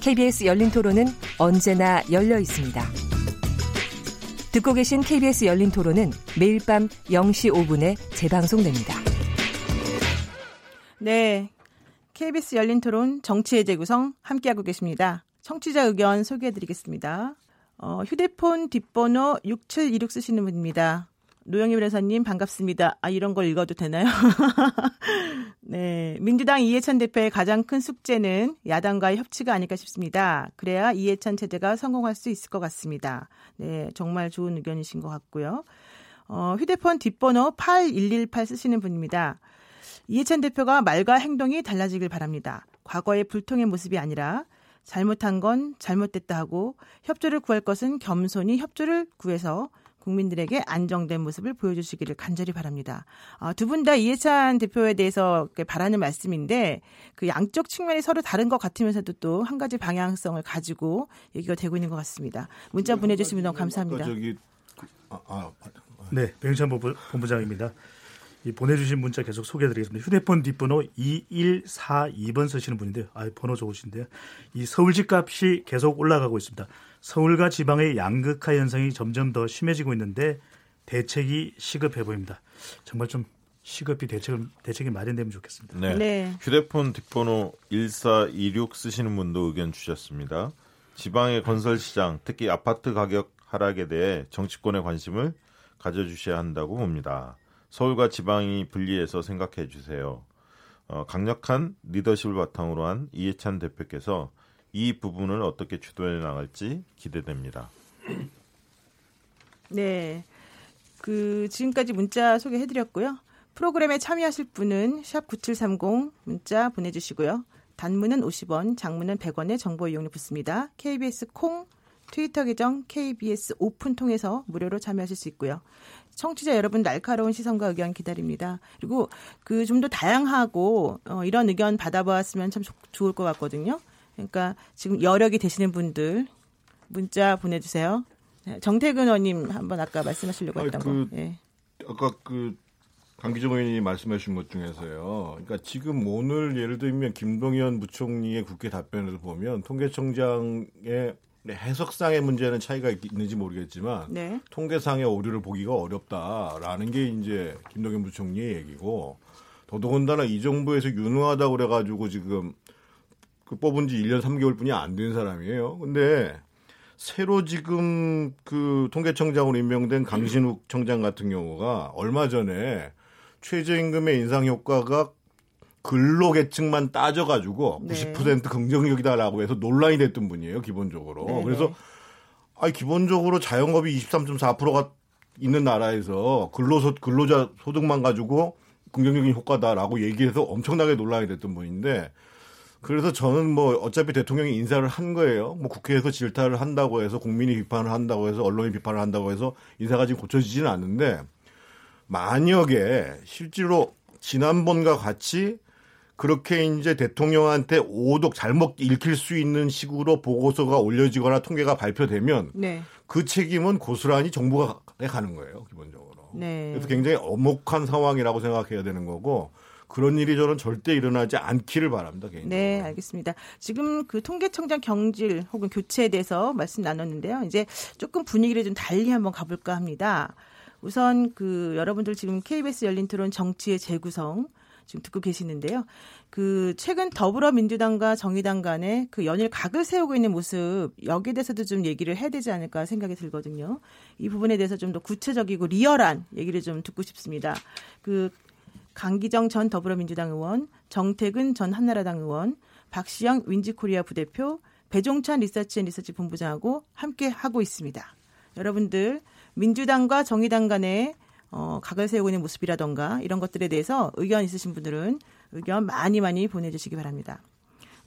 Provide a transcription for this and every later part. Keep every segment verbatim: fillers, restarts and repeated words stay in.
케이비에스 열린 토론은 언제나 열려 있습니다. 듣고 계신 케이비에스 열린 토론은 매일 밤 영 시 오 분에 재방송됩니다. 네, 케이비에스 열린 토론 정치의 재구성 함께하고 계십니다. 청취자 의견 소개해드리겠습니다. 어, 휴대폰 뒷번호 육칠이육 쓰시는 분입니다. 노영희 변호사님 반갑습니다. 아, 이런 걸 읽어도 되나요? 네, 민주당 이해찬 대표의 가장 큰 숙제는 야당과의 협치가 아닐까 싶습니다. 그래야 이해찬 체제가 성공할 수 있을 것 같습니다. 네, 정말 좋은 의견이신 것 같고요. 어, 휴대폰 뒷번호 팔일일팔 쓰시는 분입니다. 이해찬 대표가 말과 행동이 달라지길 바랍니다. 과거의 불통의 모습이 아니라 잘못한 건 잘못됐다 하고 협조를 구할 것은 겸손히 협조를 구해서 국민들에게 안정된 모습을 보여주시기를 간절히 바랍니다. 아, 두 분 다 이해찬 대표에 대해서 바라는 말씀인데 그 양쪽 측면이 서로 다른 것 같으면서도 또 한 가지 방향성을 가지고 얘기가 되고 있는 것 같습니다. 문자 보내주시면 너무 감사합니다. 저기, 아, 아, 아. 네, 배종찬 본부장입니다. 이 보내주신 문자 계속 소개해드리겠습니다. 휴대폰 뒷번호 이일사이 번 쓰시는 분인데요. 아, 번호 좋으신데요. 이 서울 집값이 계속 올라가고 있습니다. 서울과 지방의 양극화 현상이 점점 더 심해지고 있는데 대책이 시급해 보입니다. 정말 좀 시급히 대책을, 대책이 마련되면 좋겠습니다. 네. 네. 휴대폰 뒷번호 일사이육 쓰시는 분도 의견 주셨습니다. 지방의 건설 시장, 특히 아파트 가격 하락에 대해 정치권의 관심을 가져주셔야 한다고 봅니다. 서울과 지방이 분리해서 생각해 주세요. 어, 강력한 리더십을 바탕으로 한 이해찬 대표께서 이 부분을 어떻게 주도해 나갈지 기대됩니다. 네, 그 지금까지 문자 소개해드렸고요. 프로그램에 참여하실 분은 샵 구칠삼공 문자 보내주시고요. 단문은 오십 원, 장문은 백 원의 정보 이용료 붙습니다. 케이비에스 콩, 트위터 계정 케이비에스 오픈 통해서 무료로 참여하실 수 있고요. 청취자 여러분 날카로운 시선과 의견 기다립니다. 그리고 그 좀 더 다양하고 어, 이런 의견 받아봤으면 참 좋을 것 같거든요. 그러니까 지금 여력이 되시는 분들 문자 보내주세요. 정태근 의원님 한번 아까 말씀하시려고 했던 그, 거. 예. 아까 그 강기정 의원이 말씀하신 것 중에서요. 그러니까 지금 오늘 예를 들면 김동연 부총리의 국회 답변을 보면 통계청장의 해석상의 문제는 차이가 있는지 모르겠지만 네. 통계상의 오류를 보기가 어렵다라는 게 이제 김동연 부총리의 얘기고 더더군다나 이 정부에서 유능하다고 그래가지고 지금 그 뽑은 지 일 년 삼 개월뿐이 안 된 사람이에요. 근데 새로 지금 그 통계청장으로 임명된 강신욱 청장 같은 경우가 얼마 전에 최저임금의 인상 효과가 근로계층만 따져가지고 네. 구십 퍼센트 긍정적이다라고 해서 논란이 됐던 분이에요. 기본적으로. 네네. 그래서 아니, 기본적으로 자영업이 이십삼 점 사 퍼센트가 있는 나라에서 근로소, 근로자 소득만 가지고 긍정적인 효과다라고 얘기해서 엄청나게 논란이 됐던 분인데 그래서 저는 뭐 어차피 대통령이 인사를 한 거예요. 뭐 국회에서 질타를 한다고 해서 국민이 비판을 한다고 해서 언론이 비판을 한다고 해서 인사가 지금 고쳐지지는 않는데 만약에 실제로 지난번과 같이 그렇게 이제 대통령한테 오독 잘못 읽힐 수 있는 식으로 보고서가 올려지거나 통계가 발표되면 네. 그 책임은 고스란히 정부가 가는 거예요. 기본적으로. 네. 그래서 굉장히 엄혹한 상황이라고 생각해야 되는 거고 그런 일이 저는 절대 일어나지 않기를 바랍니다. 개인적으로. 네, 알겠습니다. 지금 그 통계청장 경질 혹은 교체에 대해서 말씀 나눴는데요. 이제 조금 분위기를 좀 달리 한번 가볼까 합니다. 우선 그 여러분들 지금 케이비에스 열린 토론 정치의 재구성 지금 듣고 계시는데요. 그 최근 더불어민주당과 정의당 간에 그 연일 각을 세우고 있는 모습 여기에 대해서도 좀 얘기를 해야 되지 않을까 생각이 들거든요. 이 부분에 대해서 좀 더 구체적이고 리얼한 얘기를 좀 듣고 싶습니다. 그 강기정 전 더불어민주당 의원, 정태근 전 한나라당 의원, 박시영 윈지코리아 부대표, 배종찬 리서치앤리서치 본부장하고 함께 하고 있습니다. 여러분들 민주당과 정의당 간에 어, 각을 세우고 있는 모습이라던가 이런 것들에 대해서 의견 있으신 분들은 의견 많이 많이 보내주시기 바랍니다.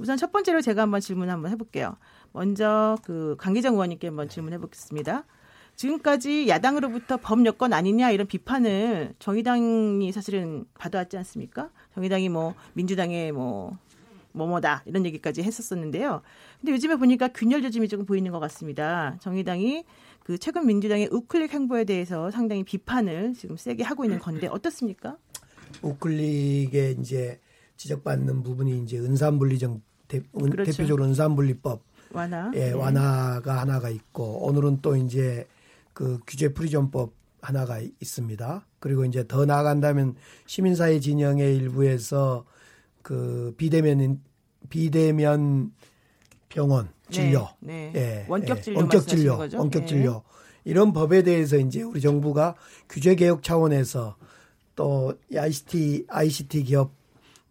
우선 첫 번째로 제가 한번 질문 한번 해볼게요. 먼저 그 강기정 의원님께 한번 질문해 보겠습니다. 지금까지 야당으로부터 범여권 아니냐 이런 비판을 정의당이 사실은 받아왔지 않습니까? 정의당이 뭐 민주당의 뭐 뭐뭐다 이런 얘기까지 했었었는데요. 근데 요즘에 보니까 균열 요즘이 조금 보이는 것 같습니다. 정의당이 그 최근 민주당의 우클릭 행보에 대해서 상당히 비판을 지금 세게 하고 있는 건데 어떻습니까? 우클릭에 이제 지적받는 부분이 이제 은산분리정 대, 은, 그렇죠. 대표적으로 은산분리법 완화, 예, 네. 완화가 하나가 있고 오늘은 또 이제 그 규제 프리존법 하나가 있습니다. 그리고 이제 더 나아간다면 시민사회 진영의 일부에서 그 비대면 비대면 병원 진료, 네, 네. 예, 원격 진료, 예, 원격 진료, 거죠? 원격 진료 네. 이런 법에 대해서 이제 우리 정부가 규제 개혁 차원에서 또 아이씨티 아이씨티 기업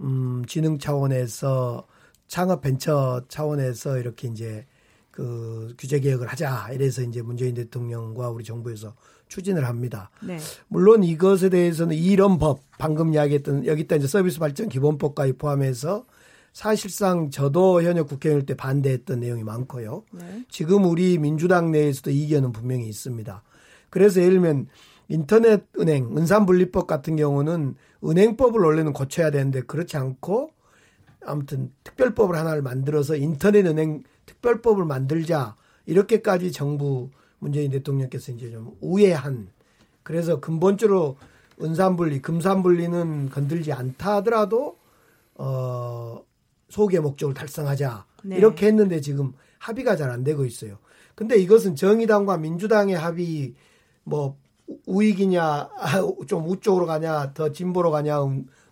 음, 진흥 차원에서 창업 벤처 차원에서 이렇게 이제 그 규제 개혁을 하자 이래서 이제 문재인 대통령과 우리 정부에서 추진을 합니다. 네. 물론 이것에 대해서는 이런 법 방금 이야기했던 여기다 이제 서비스 발전 기본법까지 포함해서 사실상 저도 현역 국회의원일 때 반대했던 내용이 많고요. 네. 지금 우리 민주당 내에서도 이 의견은 분명히 있습니다. 그래서 예를 들면 인터넷 은행 은산분리법 같은 경우는 은행법을 원래는 고쳐야 되는데 그렇지 않고 아무튼 특별법을 하나를 만들어서 인터넷 은행 특별법을 만들자 이렇게까지 정부 문재인 대통령께서 이제 좀 우회한 그래서 근본적으로 은산분리, 금산분리는 건들지 않다 하더라도 어, 소기의 목적을 달성하자 네. 이렇게 했는데 지금 합의가 잘 안 되고 있어요. 근데 이것은 정의당과 민주당의 합의 뭐 우익이냐 좀 우쪽으로 가냐 더 진보로 가냐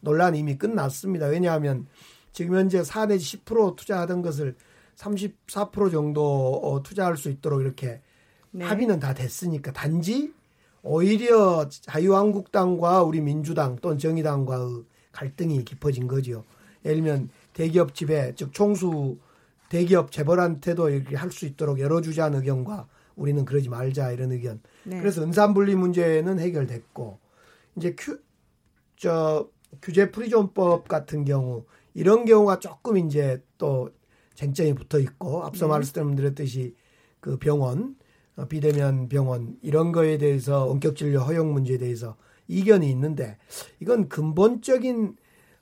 논란이 이미 끝났습니다. 왜냐하면 지금 현재 사 내지 십 퍼센트 투자하던 것을 삼십사 퍼센트 정도 투자할 수 있도록 이렇게 네. 합의는 다 됐으니까 단지 오히려 자유한국당과 우리 민주당 또는 정의당과의 갈등이 깊어진 거죠. 예를 들면 대기업 지배 즉 총수 대기업 재벌한테도 이렇게 할 수 있도록 열어주자는 의견과 우리는 그러지 말자 이런 의견. 네. 그래서 은산분리 문제는 해결됐고 이제 큐, 저, 규제 프리존법 같은 경우 이런 경우가 조금 이제 또 쟁점이 붙어 있고 앞서 네. 말씀드렸듯이 그 병원 비대면 병원 이런 거에 대해서 원격 진료 허용 문제에 대해서 이견이 있는데 이건 근본적인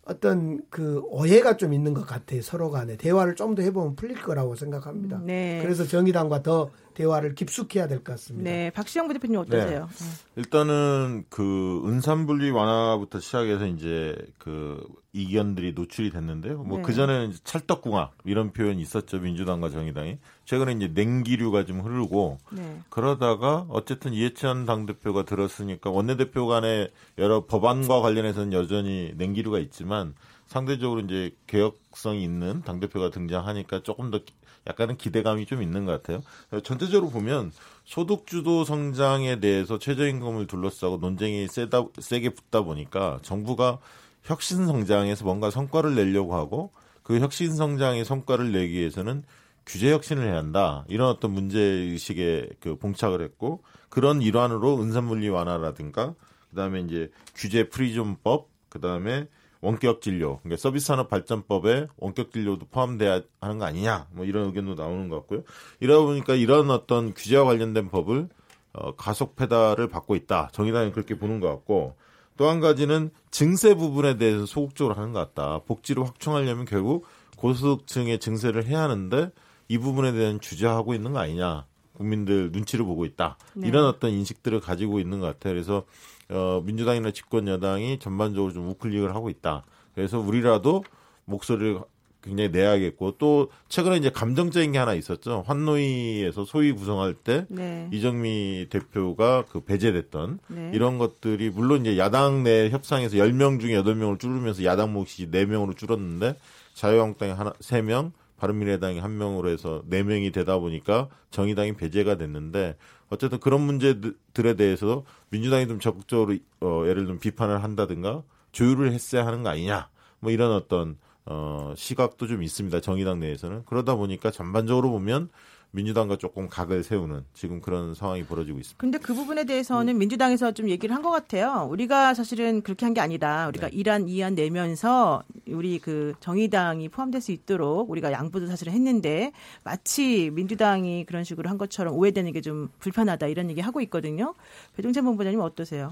어떤 그 오해가 좀 있는 것 같아요. 서로 간에 대화를 좀 더 해보면 풀릴 거라고 생각합니다. 네. 그래서 정의당과 더 대화를 깊숙이 해야 될 것 같습니다. 네, 박시영 부대표님 어떠세요? 네. 일단은 그 은산분리 완화부터 시작해서 이제 그 이견들이 노출이 됐는데요. 뭐 네. 그전에는 찰떡궁합 이런 표현이 있었죠. 민주당과 정의당이. 최근에 이제 냉기류가 좀 흐르고 네. 그러다가 어쨌든 이해찬 당대표가 들었으니까 원내대표 간의 여러 법안과 관련해서는 여전히 냉기류가 있지만 상대적으로 이제 개혁성이 있는 당대표가 등장하니까 조금 더 약간은 기대감이 좀 있는 것 같아요. 전체적으로 보면 소득주도 성장에 대해서 최저임금을 둘러싸고 논쟁이 세다, 세게 붙다 보니까 정부가 혁신성장에서 뭔가 성과를 내려고 하고 그 혁신성장의 성과를 내기 위해서는 규제혁신을 해야 한다. 이런 어떤 문제의식에 그 봉착을 했고 그런 일환으로 은산분리 완화라든가 그다음에 이제 규제 프리존법 그다음에 원격 진료, 그러니까 서비스산업 발전법에 원격 진료도 포함돼야 하는 거 아니냐, 뭐 이런 의견도 나오는 것 같고요. 이러다 보니까 이런 어떤 규제와 관련된 법을 어, 가속 페달을 받고 있다. 정의당이 그렇게 보는 것 같고 또 한 가지는 증세 부분에 대해서 소극적으로 하는 것 같다. 복지를 확충하려면 결국 고소득층의 증세를 해야 하는데 이 부분에 대한 주저하고 있는 거 아니냐, 국민들 눈치를 보고 있다. 네. 이런 어떤 인식들을 가지고 있는 것 같아요. 그래서 어, 민주당이나 집권 여당이 전반적으로 좀 우클릭을 하고 있다. 그래서 우리라도 목소리를 굉장히 내야겠고 또 최근에 이제 감정적인 게 하나 있었죠. 환노위에서 소위 구성할 때 네. 이정미 대표가 그 배제됐던 네. 이런 것들이 물론 이제 야당 내 협상에서 열 명 중에 여덟 명을 줄이면서 야당 몫이 네 명으로 줄었는데 자유한국당이 하나, 세 명, 바른미래당이 한 명으로 해서 네 명이 되다 보니까 정의당이 배제가 됐는데 어쨌든 그런 문제들에 대해서 민주당이 좀 적극적으로 어, 예를 들면 비판을 한다든가 조율을 했어야 하는 거 아니냐 뭐 이런 어떤 어, 시각도 좀 있습니다. 정의당 내에서는. 그러다 보니까 전반적으로 보면 민주당과 조금 각을 세우는 지금 그런 상황이 벌어지고 있습니다. 그런데 그 부분에 대해서는 음. 민주당에서 좀 얘기를 한 것 같아요. 우리가 사실은 그렇게 한 게 아니다. 우리가 일 안, 네. 이 안 내면서 우리 그 정의당이 포함될 수 있도록 우리가 양보도 사실은 했는데 마치 민주당이 그런 식으로 한 것처럼 오해되는 게 좀 불편하다 이런 얘기 하고 있거든요. 배종찬 본부장님 어떠세요?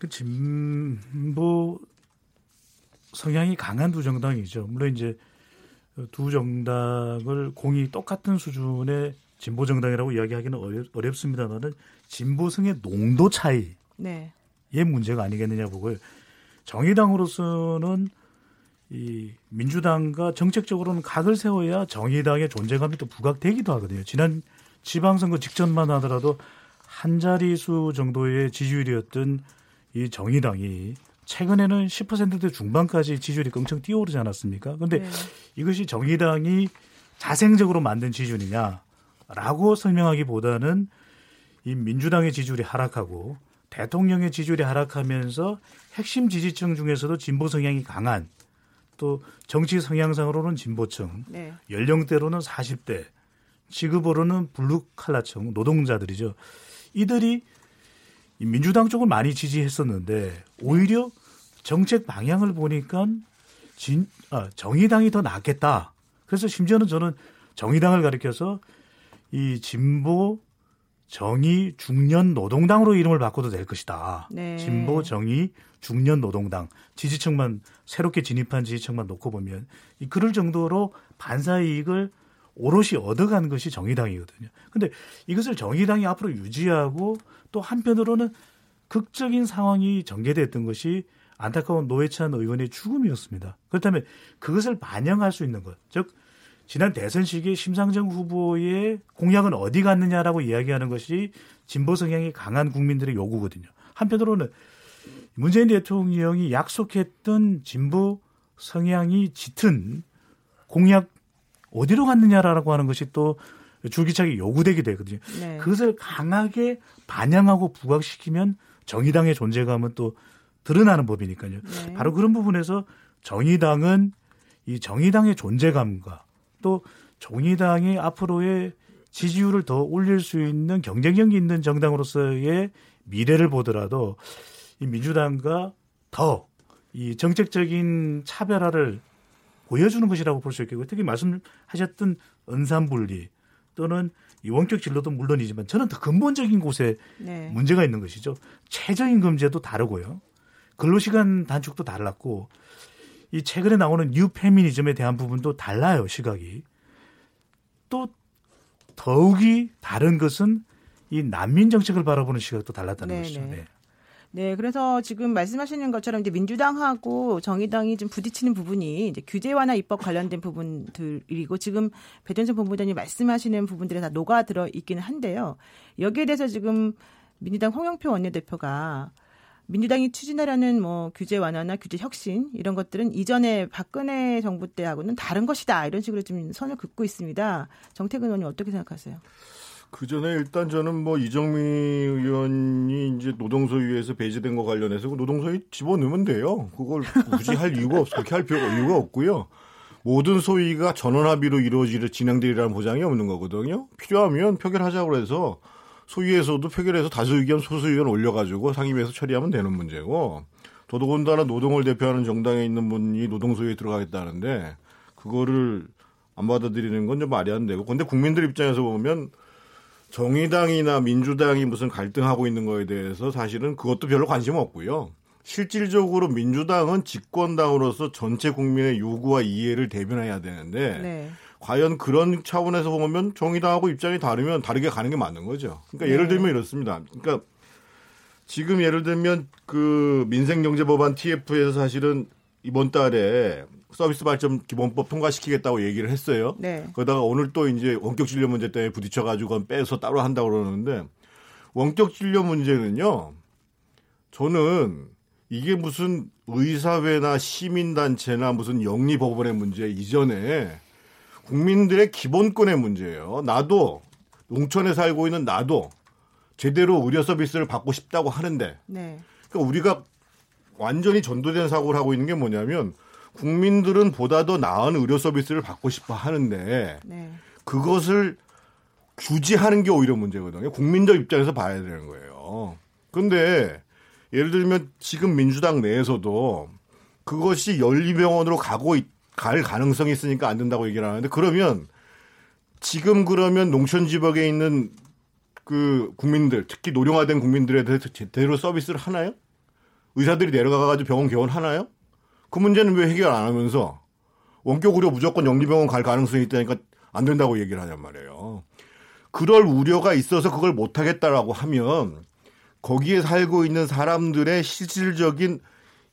그 진보 성향이 강한 두 정당이죠. 물론 이제 두 정당을 공이 똑같은 수준의 진보 정당이라고 이야기하기는 어렵, 어렵습니다만은 진보성의 농도 차이의 네. 문제가 아니겠느냐 보고요. 정의당으로서는 이 민주당과 정책적으로는 각을 세워야 정의당의 존재감이 또 부각되기도 하거든요. 지난 지방선거 직전만 하더라도 한 자리수 정도의 지지율이었던 이 정의당이 최근에는 십 퍼센트대 중반까지 지지율이 껑충 뛰어오르지 않았습니까? 그런데 네. 이것이 정의당이 자생적으로 만든 지지율이냐라고 설명하기보다는 이 민주당의 지지율이 하락하고 대통령의 지지율이 하락하면서 핵심 지지층 중에서도 진보 성향이 강한 또 정치 성향상으로는 진보층, 네. 연령대로는 사십 대, 직업으로는 블루칼라층, 노동자들이죠. 이들이 민주당 쪽을 많이 지지했었는데 오히려 정책 방향을 보니까 진, 아, 정의당이 더 낫겠다. 그래서 심지어는 저는 정의당을 가리켜서 이 진보 정의 중년 노동당으로 이름을 바꿔도 될 것이다. 네. 진보 정의 중년 노동당 지지층만 새롭게 진입한 지지층만 놓고 보면 이 그럴 정도로 반사 이익을 오롯이 얻어간 것이 정의당이거든요. 그런데 이것을 정의당이 앞으로 유지하고 또 한편으로는 극적인 상황이 전개됐던 것이 안타까운 노회찬 의원의 죽음이었습니다. 그렇다면 그것을 반영할 수 있는 것, 즉 지난 대선 시기에 심상정 후보의 공약은 어디 갔느냐라고 이야기하는 것이 진보 성향이 강한 국민들의 요구거든요. 한편으로는 문재인 대통령이 약속했던 진보 성향이 짙은 공약 어디로 갔느냐라고 하는 것이 또 줄기차게 요구되게 되거든요. 네. 그것을 강하게 반영하고 부각시키면 정의당의 존재감은 또 드러나는 법이니까요. 네. 바로 그런 부분에서 정의당은 이 정의당의 존재감과 또 정의당이 앞으로의 지지율을 더 올릴 수 있는 경쟁력이 있는 정당으로서의 미래를 보더라도 이 민주당과 더 이 정책적인 차별화를 보여주는 것이라고 볼 수 있겠고 특히 말씀하셨던 은산분리 또는 이 원격 진로도 물론이지만 저는 더 근본적인 곳에 네. 문제가 있는 것이죠. 최저임금제도 다르고요. 근로시간 단축도 달랐고 이 최근에 나오는 뉴 페미니즘에 대한 부분도 달라요. 시각이. 또 더욱이 다른 것은 이 난민 정책을 바라보는 시각도 달랐다는 네네. 것이죠. 네. 네, 그래서 지금 말씀하시는 것처럼 이제 민주당하고 정의당이 좀 부딪히는 부분이 이제 규제 완화 입법 관련된 부분들이고 지금 배종찬 본부장님 말씀하시는 부분들에 다 녹아 들어 있기는 한데요. 여기에 대해서 지금 민주당 홍영표 원내대표가 민주당이 추진하려는 뭐 규제 완화나 규제 혁신 이런 것들은 이전에 박근혜 정부 때하고는 다른 것이다 이런 식으로 좀 선을 긋고 있습니다. 정태근 의원님 어떻게 생각하세요? 그 전에 일단 저는 뭐 이정미 의원이 이제 노동소위에서 배제된 거 관련해서 그 노동소위 집어넣으면 돼요. 그걸 굳이 할 이유가 없어. 그렇게 할 필요가 이유가 없고요. 모든 소위가 전원합의로 이루어지려 진행되리라는 보장이 없는 거거든요. 필요하면 표결하자고 해서 소위에서도 표결해서 다수의견, 소수의견 올려가지고 상임위에서 처리하면 되는 문제고 더더군다나 노동을 대표하는 정당에 있는 분이 노동소위에 들어가겠다는데 그거를 안 받아들이는 건 좀 말이 안 되고 근데 국민들 입장에서 보면 정의당이나 민주당이 무슨 갈등하고 있는 거에 대해서 사실은 그것도 별로 관심 없고요. 실질적으로 민주당은 집권당으로서 전체 국민의 요구와 이해를 대변해야 되는데 네. 과연 그런 차원에서 보면 정의당하고 입장이 다르면 다르게 가는 게 맞는 거죠. 그러니까 네. 예를 들면 이렇습니다. 그러니까 지금 예를 들면 그 민생경제법안 티에프에서 사실은 이번 달에 서비스 발전 기본법 통과시키겠다고 얘기를 했어요. 네. 그러다가 오늘 또 이제 원격 진료 문제 때문에 부딪혀가지고 빼서 따로 한다고 그러는데 원격 진료 문제는요. 저는 이게 무슨 의사회나 시민단체나 무슨 영리법원의 문제 이전에 국민들의 기본권의 문제예요. 나도 농촌에 살고 있는 나도 제대로 의료 서비스를 받고 싶다고 하는데 네. 그러니까 우리가 완전히 전도된 사고를 하고 있는 게 뭐냐면 국민들은 보다 더 나은 의료 서비스를 받고 싶어 하는데 네. 그것을 규제하는 게 오히려 문제거든요. 국민적 입장에서 봐야 되는 거예요. 그런데 예를 들면 지금 민주당 내에서도 그것이 연립병원으로 가고 있, 갈 가능성이 있으니까 안 된다고 얘기를 하는데, 그러면 지금 그러면 농촌 지역에 있는 그 국민들, 특히 노령화된 국민들에 대해서 제대로 서비스를 하나요? 의사들이 내려가가지고 병원 개원하나요? 그 문제는 왜 해결 안 하면서 원격 의료 무조건 영리병원 갈 가능성이 있다니까 안 된다고 얘기를 하냔 말이에요. 그럴 우려가 있어서 그걸 못하겠다라고 하면 거기에 살고 있는 사람들의 실질적인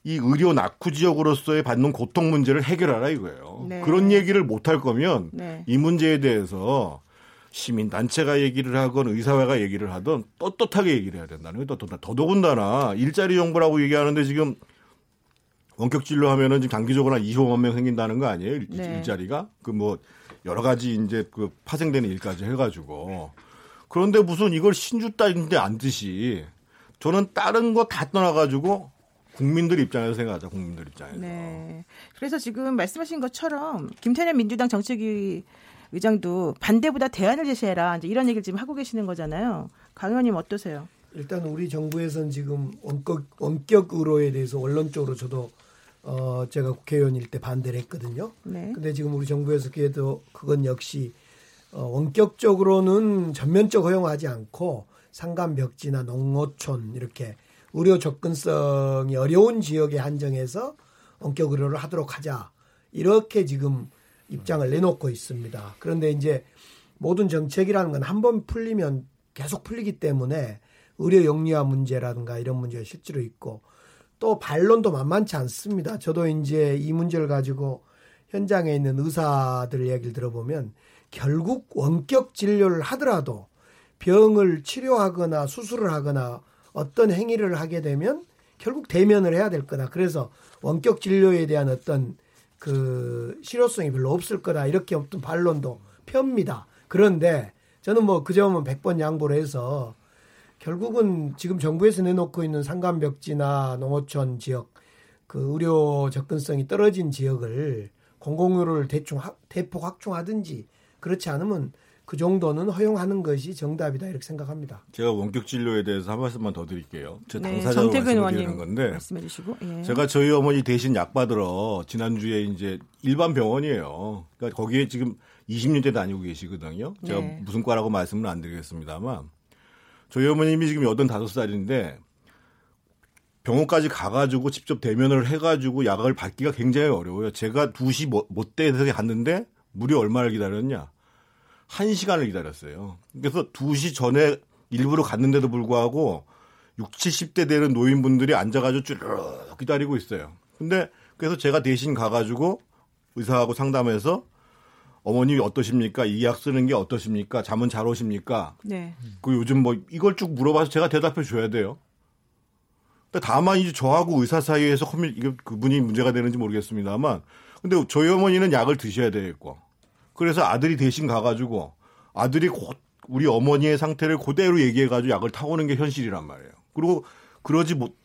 이 의료 낙후 지역으로서의 받는 고통 문제를 해결하라 이거예요. 네. 그런 얘기를 못할 거면 네. 이 문제에 대해서 시민단체가 얘기를 하건 의사회가 얘기를 하든 떳떳하게 얘기를 해야 된다는 거예요. 떳떳하게. 더더군다나 일자리 정보라고 얘기하는데 지금 원격 진료 하면은 지금 장기적으로 한 이십오만 명 생긴다는 거 아니에요? 네. 일자리가? 그 뭐 여러 가지 이제 그 파생되는 일까지 해가지고. 그런데 무슨 이걸 신주 따인데 안듯이 저는 다른 거 다 떠나가지고 국민들 입장에서 생각하자, 국민들 입장에서. 네. 그래서 지금 말씀하신 것처럼 김태년 민주당 정책위 의장도 반대보다 대안을 제시해라 이제 이런 얘기를 지금 하고 계시는 거잖아요. 강 의원님 어떠세요? 일단 우리 정부에서는 지금 원격, 원격 의료에 대해서 원론적으로 저도 어, 제가 국회의원일 때 반대를 했거든요. 네. 근데 지금 우리 정부에서 그래도 그건 역시 어, 원격적으로는 전면적 허용하지 않고 산간벽지나 농어촌 이렇게 의료 접근성이 어려운 지역에 한정해서 원격 의료를 하도록 하자 이렇게 지금 입장을 내놓고 있습니다. 그런데 이제 모든 정책이라는 건 한 번 풀리면 계속 풀리기 때문에 의료 영리화 문제라든가 이런 문제가 실제로 있고 또 반론도 만만치 않습니다. 저도 이제 이 문제를 가지고 현장에 있는 의사들 얘기를 들어보면 결국 원격 진료를 하더라도 병을 치료하거나 수술을 하거나 어떤 행위를 하게 되면 결국 대면을 해야 될 거다. 그래서 원격 진료에 대한 어떤 그 실효성이 별로 없을 거다. 이렇게 어떤 반론도 펴입니다. 그런데 저는 뭐 그 점은 백 번 양보를 해서 결국은 지금 정부에서 내놓고 있는 산간벽지나 농어촌 지역, 그 의료 접근성이 떨어진 지역을 공공의료를 대충 하, 대폭 확충하든지 그렇지 않으면 그 정도는 허용하는 것이 정답이다 이렇게 생각합니다. 제가 원격 진료에 대해서 한 말씀만 더 드릴게요. 제 당사자로 네, 말씀드리는 건데 말씀해 주시고, 예. 제가 저희 어머니 대신 약 받으러 지난주에 이제 일반 병원이에요. 그러니까 거기에 지금 이십 년째 다니고 계시거든요. 제가 네. 무슨 과라고 말씀은 안 드리겠습니다만. 저희 어머님이 지금 여든다섯 살인데 병원까지 가가지고 직접 대면을 해가지고 약을 받기가 굉장히 어려워요. 제가 두 시 못, 못돼서 갔는데 무려 얼마를 기다렸냐. 한 시간을 기다렸어요. 그래서 두 시 전에 일부러 갔는데도 불구하고 육십, 칠십 대 되는 노인분들이 앉아가지고 쭈르륵 기다리고 있어요. 근데 그래서 제가 대신 가가지고 의사하고 상담해서 어머님 어떠십니까? 이 약 쓰는 게 어떠십니까? 잠은 잘 오십니까? 네. 그 요즘 뭐 이걸 쭉 물어봐서 제가 대답해 줘야 돼요. 근데 다만 이제 저하고 의사 사이에서 커뮤니 이게 그분이 문제가 되는지 모르겠습니다만, 근데 저희 어머니는 약을 드셔야 되겠고, 그래서 아들이 대신 가가지고 아들이 곧 우리 어머니의 상태를 그대로 얘기해가지고 약을 타오는 게 현실이란 말이에요. 그리고 그러지 못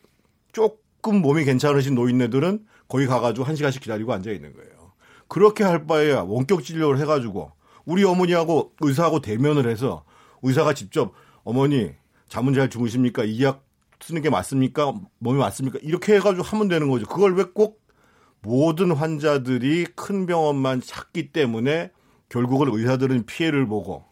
조금 몸이 괜찮으신 노인네들은 거기 가가지고 한 시간씩 기다리고 앉아 있는 거예요. 그렇게 할 바에야 원격 진료를 해가지고 우리 어머니하고 의사하고 대면을 해서 의사가 직접 어머니 잠은 잘 주무십니까? 이 약 쓰는 게 맞습니까? 몸이 맞습니까? 이렇게 해가지고 하면 되는 거죠. 그걸 왜 꼭 모든 환자들이 큰 병원만 찾기 때문에 결국은 의사들은 피해를 보고.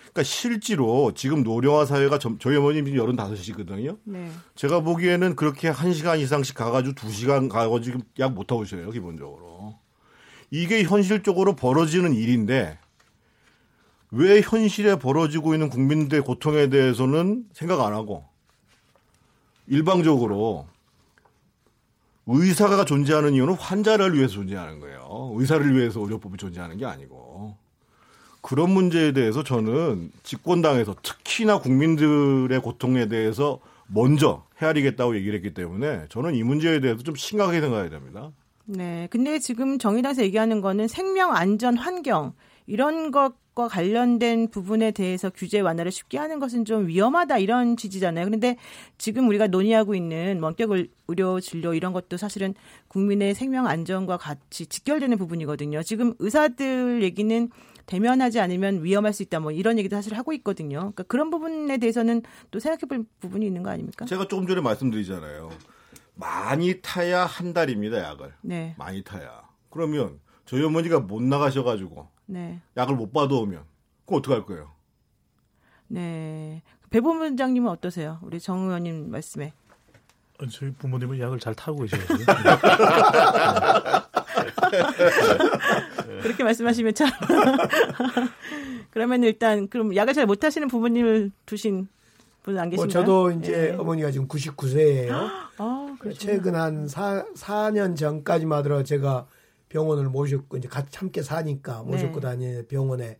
그러니까 실제로 지금 노령화 사회가 점, 저희 어머님이 지금 여든다섯 시거든요. 네. 제가 보기에는 그렇게 한 시간 이상씩 가가지고 두 시간 가가지고 약 못 타오셔요. 기본적으로. 이게 현실적으로 벌어지는 일인데 왜 현실에 벌어지고 있는 국민들의 고통에 대해서는 생각 안 하고 일방적으로 의사가 존재하는 이유는 환자를 위해서 존재하는 거예요. 의사를 위해서 의료법이 존재하는 게 아니고, 그런 문제에 대해서 저는 집권당에서 특히나 국민들의 고통에 대해서 먼저 헤아리겠다고 얘기를 했기 때문에 저는 이 문제에 대해서 좀 심각하게 생각해야 됩니다. 네. 근데 지금 정의당에서 얘기하는 거는 생명, 안전, 환경 이런 것과 관련된 부분에 대해서 규제 완화를 쉽게 하는 것은 좀 위험하다 이런 취지잖아요. 그런데 지금 우리가 논의하고 있는 원격 의료 진료 이런 것도 사실은 국민의 생명 안전과 같이 직결되는 부분이거든요. 지금 의사들 얘기는 대면하지 않으면 위험할 수 있다 뭐 이런 얘기도 사실 하고 있거든요. 그러니까 그런 부분에 대해서는 또 생각해볼 부분이 있는 거 아닙니까? 제가 조금 전에 말씀드리잖아요. 많이 타야 한 달입니다, 약을. 네. 많이 타야. 그러면 저희 어머니가 못 나가셔가지고 네. 약을 못 받아오면 그거 어떡할 거예요? 네. 배본부장님은 어떠세요? 우리 정 의원님 말씀에. 저희 부모님은 약을 잘 타고 계셔야죠. 그렇게 말씀하시면 참. 그러면 일단 그럼 약을 잘 못 타시는 부모님을 두신 분 안 계신가요? 뭐 저도 이제 예. 어머니가 지금 구십구 세예요. 아, 최근 한 사 년 전까지만 하더라도 제가 병원을 모셨고 이제 같이 함께 사니까 모셨고 네. 다니는 병원에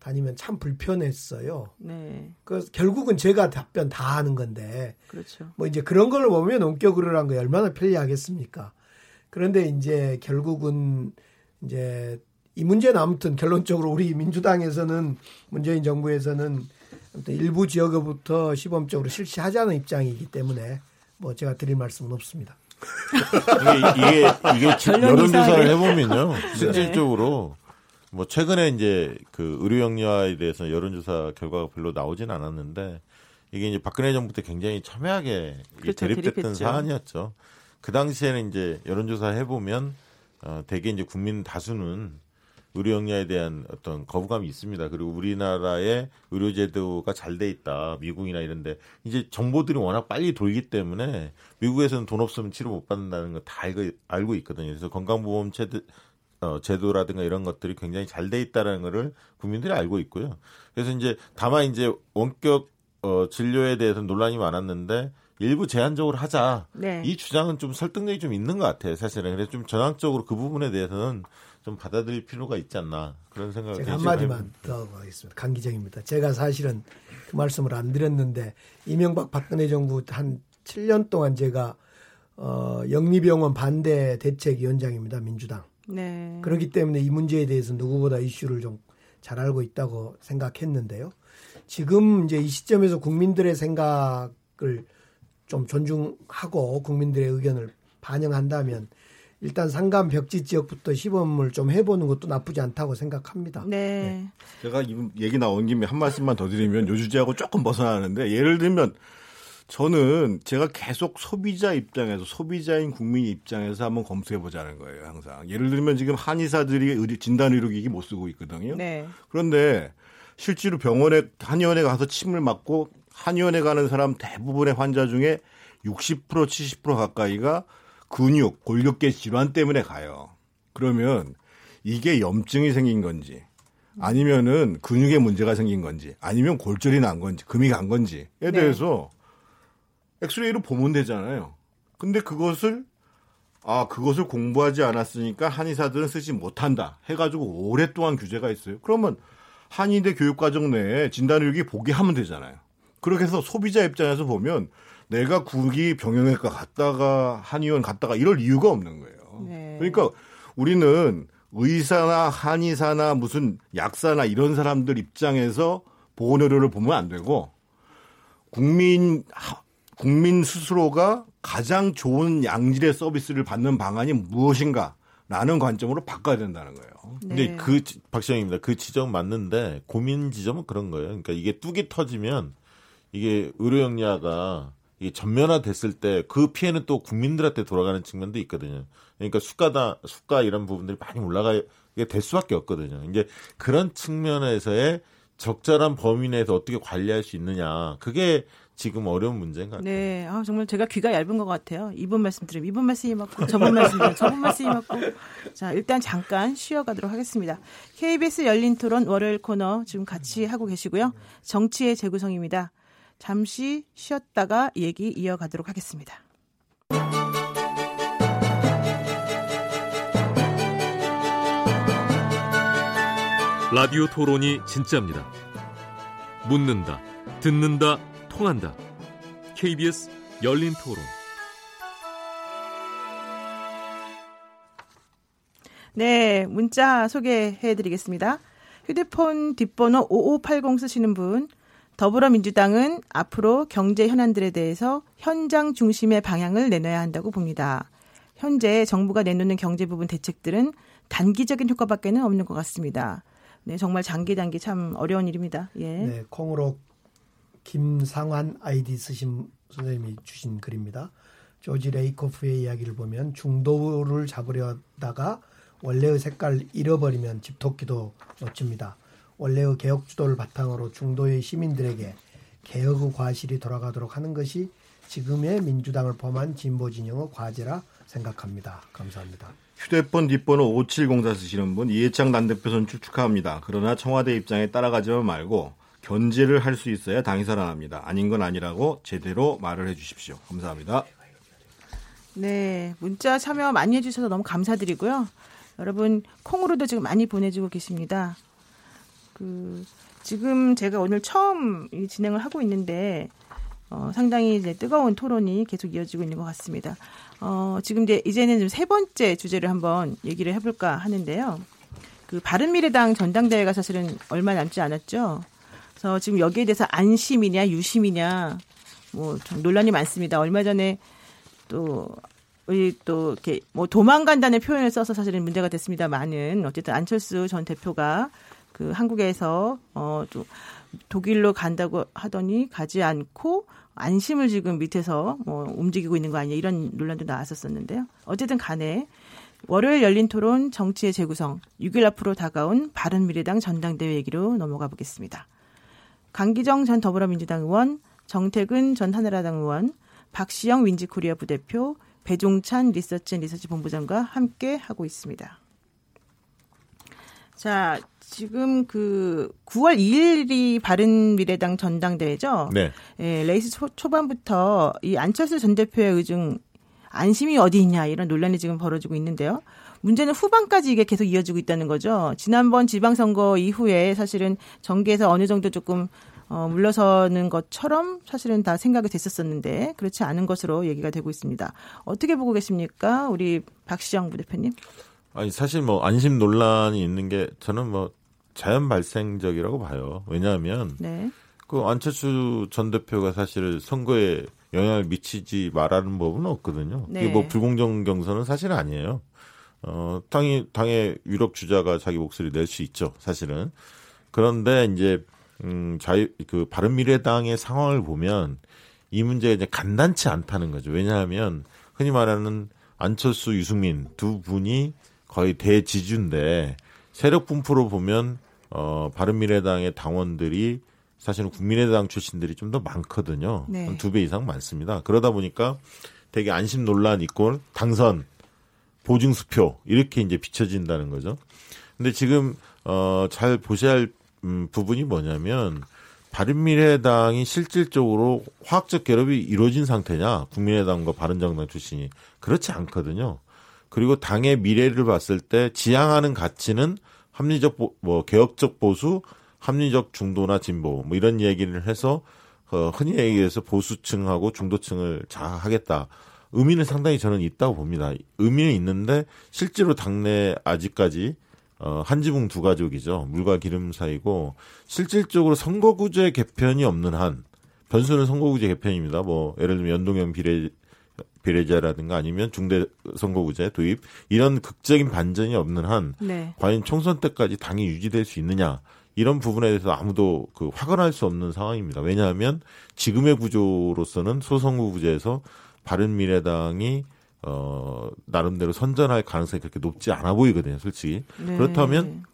다니면 참 불편했어요. 네. 그 결국은 제가 답변 다 하는 건데. 그렇죠. 뭐 이제 그런 걸 보면 원격으로 한 거 얼마나 편리하겠습니까? 그런데 이제 결국은 이제 이 문제는 아무튼 결론적으로 우리 민주당에서는 문재인 정부에서는 아무튼 일부 지역에부터 시범적으로 실시하자는 입장이기 때문에 뭐 제가 드릴 말씀은 없습니다. 이게 이게, 이게 여론조사를 해보면요, 실질적으로 뭐 최근에 이제 그 의료 영리화에 대해서 여론조사 결과가 별로 나오진 않았는데 이게 이제 박근혜 정부 때 굉장히 첨예하게 그렇죠, 대립됐던 대립했죠. 사안이었죠. 그 당시에는 이제 여론조사 해보면 어, 대개 이제 국민 다수는 의료 영리화에 대한 어떤 거부감이 있습니다. 그리고 우리나라의 의료제도가 잘 돼 있다. 미국이나 이런데 이제 정보들이 워낙 빨리 돌기 때문에 미국에서는 돈 없으면 치료 못 받는다는 거 다 알고, 알고 있거든요. 그래서 건강보험 제도, 어, 제도라든가 이런 것들이 굉장히 잘 돼 있다는 거를 국민들이 알고 있고요. 그래서 이제 다만 이제 원격 어, 진료에 대해서 논란이 많았는데 일부 제한적으로 하자. 네. 이 주장은 좀 설득력이 좀 있는 것 같아요. 사실은. 그래서 좀 전향적으로 그 부분에 대해서는 좀 받아들일 필요가 있지 않나 그런 생각을 제가 한마디만 더 하겠습니다. 강기정입니다. 제가 사실은 그 말씀을 안 드렸는데 이명박 박근혜 정부 한 칠 년 동안 제가 어, 영리병원 반대 대책위원장입니다. 민주당. 네. 그렇기 때문에 이 문제에 대해서 누구보다 이슈를 좀 잘 알고 있다고 생각했는데요. 지금 이제 이 시점에서 국민들의 생각을 좀 존중하고 국민들의 의견을 반영한다면 일단 산간 벽지 지역부터 시범을 좀 해보는 것도 나쁘지 않다고 생각합니다. 네. 네. 제가 이분 얘기 나온 김에 한 말씀만 더 드리면 요 주제하고 조금 벗어나는데 예를 들면 저는 제가 계속 소비자 입장에서 소비자인 국민 입장에서 한번 검토해 보자는 거예요. 항상. 예를 들면 지금 한의사들이 진단의료기기 못 쓰고 있거든요. 네. 그런데 실제로 병원에 한의원에 가서 침을 맞고 한의원에 가는 사람 대부분의 환자 중에 육십 퍼센트 칠십 퍼센트 가까이가 근육, 골격계 질환 때문에 가요. 그러면 이게 염증이 생긴 건지 아니면은 근육에 문제가 생긴 건지 아니면 골절이 난 건지 금이 간 건지에 대해서 네. 엑스레이로 보면 되잖아요. 근데 그것을 아 그것을 공부하지 않았으니까 한의사들은 쓰지 못한다 해가지고 오랫동안 규제가 있어요. 그러면 한의대 교육과정 내에 진단의료기 보기하면 되잖아요. 그렇게 해서 소비자 입장에서 보면 내가 국이 병영외과 갔다가 한의원 갔다가 이럴 이유가 없는 거예요. 네. 그러니까 우리는 의사나 한의사나 무슨 약사나 이런 사람들 입장에서 보건의료를 보면 안 되고 국민, 국민 스스로가 가장 좋은 양질의 서비스를 받는 방안이 무엇인가 라는 관점으로 바꿔야 된다는 거예요. 근데 네. 그, 박시영입니다. 그 지점 맞는데 고민 지점은 그런 거예요. 그러니까 이게 뚝이 터지면 이게 의료 영리화가 이게 전면화 됐을 때 그 피해는 또 국민들한테 돌아가는 측면도 있거든요. 그러니까 수가다 수가 이런 부분들이 많이 올라가게 될 수밖에 없거든요. 이제 그런 측면에서의 적절한 범위 내에서 어떻게 관리할 수 있느냐 그게 지금 어려운 문제인 것 같아요. 네, 아, 정말 제가 귀가 얇은 것 같아요. 이분 말씀드리면 이분 말씀이 맞고 저분 말씀드리면 저분 말씀이 맞고 자 일단 잠깐 쉬어가도록 하겠습니다. 케이비에스 열린 토론 월요일 코너 지금 같이 하고 계시고요. 정치의 재구성입니다. 잠시 쉬었다가 얘기 이어가도록 하겠습니다. 라디오 토론이 진짜입니다. 묻는다, 듣는다, 통한다. 케이비에스 열린 토론. 네, 문자 소개해드리겠습니다. 휴대폰 뒷번호 오오팔공 쓰시는 분. 더불어민주당은 앞으로 경제 현안들에 대해서 현장 중심의 방향을 내놔야 한다고 봅니다. 현재 정부가 내놓는 경제 부분 대책들은 단기적인 효과밖에는 없는 것 같습니다. 네, 정말 장기 단기 참 어려운 일입니다. 예. 네, 콩으로 김상환 아이디 쓰신 선생님이 주신 글입니다. 조지 레이코프의 이야기를 보면 중도를 잡으려다가 원래의 색깔을 잃어버리면 집토끼도 놓칩니다. 원래의 개혁 주도를 바탕으로 중도의 시민들에게 개혁의 과실이 돌아가도록 하는 것이 지금의 민주당을 포함한 진보 진영의 과제라 생각합니다. 감사합니다. 휴대폰 뒷번호 오칠공사 쓰시는 분, 이해찬 당대표 선출 축하합니다. 그러나 청와대 입장에 따라가지만 말고 견제를 할 수 있어야 당이 살아납니다. 아닌 건 아니라고 제대로 말을 해주십시오. 감사합니다. 네, 문자 참여 많이 해주셔서 너무 감사드리고요. 여러분 콩으로도 지금 많이 보내주고 계십니다. 그 지금 제가 오늘 처음 이 진행을 하고 있는데 어, 상당히 이제 뜨거운 토론이 계속 이어지고 있는 것 같습니다. 어, 지금 이제 이제는 좀 세 번째 주제를 한번 얘기를 해볼까 하는데요. 그 바른미래당 전당대회가 사실은 얼마 남지 않았죠. 그래서 지금 여기에 대해서 안심이냐 유심이냐 뭐 좀 논란이 많습니다. 얼마 전에 또 우리 또 이렇게 뭐 도망간다는 표현을 써서 사실은 문제가 됐습니다만은 어쨌든 안철수 전 대표가 그 한국에서 어 또 독일로 간다고 하더니 가지 않고 안심을 지금 밑에서 뭐 움직이고 있는 거 아니냐 이런 논란도 나왔었었는데요. 어쨌든 간에 월요일 열린 토론 정치의 재구성 육 일 앞으로 다가온 바른미래당 전당대회 얘기로 넘어가 보겠습니다. 강기정 전 더불어민주당 의원, 정태근 전 한나라당 의원, 박시영 윈지코리아 부대표, 배종찬 리서치앤리서치 본부장과 함께 하고 있습니다. 자, 지금 그 구월 이일이 바른미래당 전당대회죠. 네. 예, 레이스 초, 초반부터 이 안철수 전 대표의 의중 안심이 어디 있냐 이런 논란이 지금 벌어지고 있는데요. 문제는 후반까지 이게 계속 이어지고 있다는 거죠. 지난번 지방선거 이후에 사실은 정계에서 어느 정도 조금 어, 물러서는 것처럼 사실은 다 생각이 됐었었는데 그렇지 않은 것으로 얘기가 되고 있습니다. 어떻게 보고 계십니까? 우리 박시영 부대표님. 아니, 사실 뭐 안심 논란이 있는 게 저는 뭐 자연 발생적이라고 봐요. 왜냐하면 네. 그 안철수 전 대표가 사실 선거에 영향을 미치지 말라는 법은 없거든요. 네. 이게 뭐 불공정 경선은 사실 아니에요. 어, 당이, 당의 유력 주자가 자기 목소리 낼 수 있죠, 사실은. 그런데 이제, 음, 자유, 그, 바른미래당의 상황을 보면 이 문제가 이제 간단치 않다는 거죠. 왜냐하면 흔히 말하는 안철수, 유승민 두 분이 거의 대지주인데 세력 분포로 보면, 어, 바른미래당의 당원들이 사실은 국민의당 출신들이 좀 더 많거든요. 네. 한 두 배 이상 많습니다. 그러다 보니까 되게 안심 논란 있고 당선, 보증 수표 이렇게 이제 비춰진다는 거죠. 근데 지금 어, 잘 보셔야 할 음, 부분이 뭐냐면 바른미래당이 실질적으로 화학적 결합이 이루어진 상태냐, 국민의당과 바른정당 출신이 그렇지 않거든요. 그리고 당의 미래를 봤을 때 지향하는 가치는 합리적 보, 뭐 개혁적 보수, 합리적 중도나 진보 뭐 이런 얘기를 해서 어, 흔히 얘기해서 보수층하고 중도층을 장악하겠다. 의미는 상당히 저는 있다고 봅니다. 의미는 있는데 실제로 당내 아직까지 한 지붕 두 가족이죠. 물과 기름 사이고 실질적으로 선거구제 개편이 없는 한 변수는 선거구제 개편입니다. 뭐 예를 들면 연동형 비례, 비례제라든가 아니면 중대 선거구제 도입 이런 극적인 반전이 없는 한 네. 과연 총선 때까지 당이 유지될 수 있느냐 이런 부분에 대해서 아무도 그 확언할 수 없는 상황입니다. 왜냐하면 지금의 구조로서는 소선거구제에서 바른미래당이 어, 나름대로 선전할 가능성이 그렇게 높지 않아 보이거든요, 솔직히. 네. 그렇다면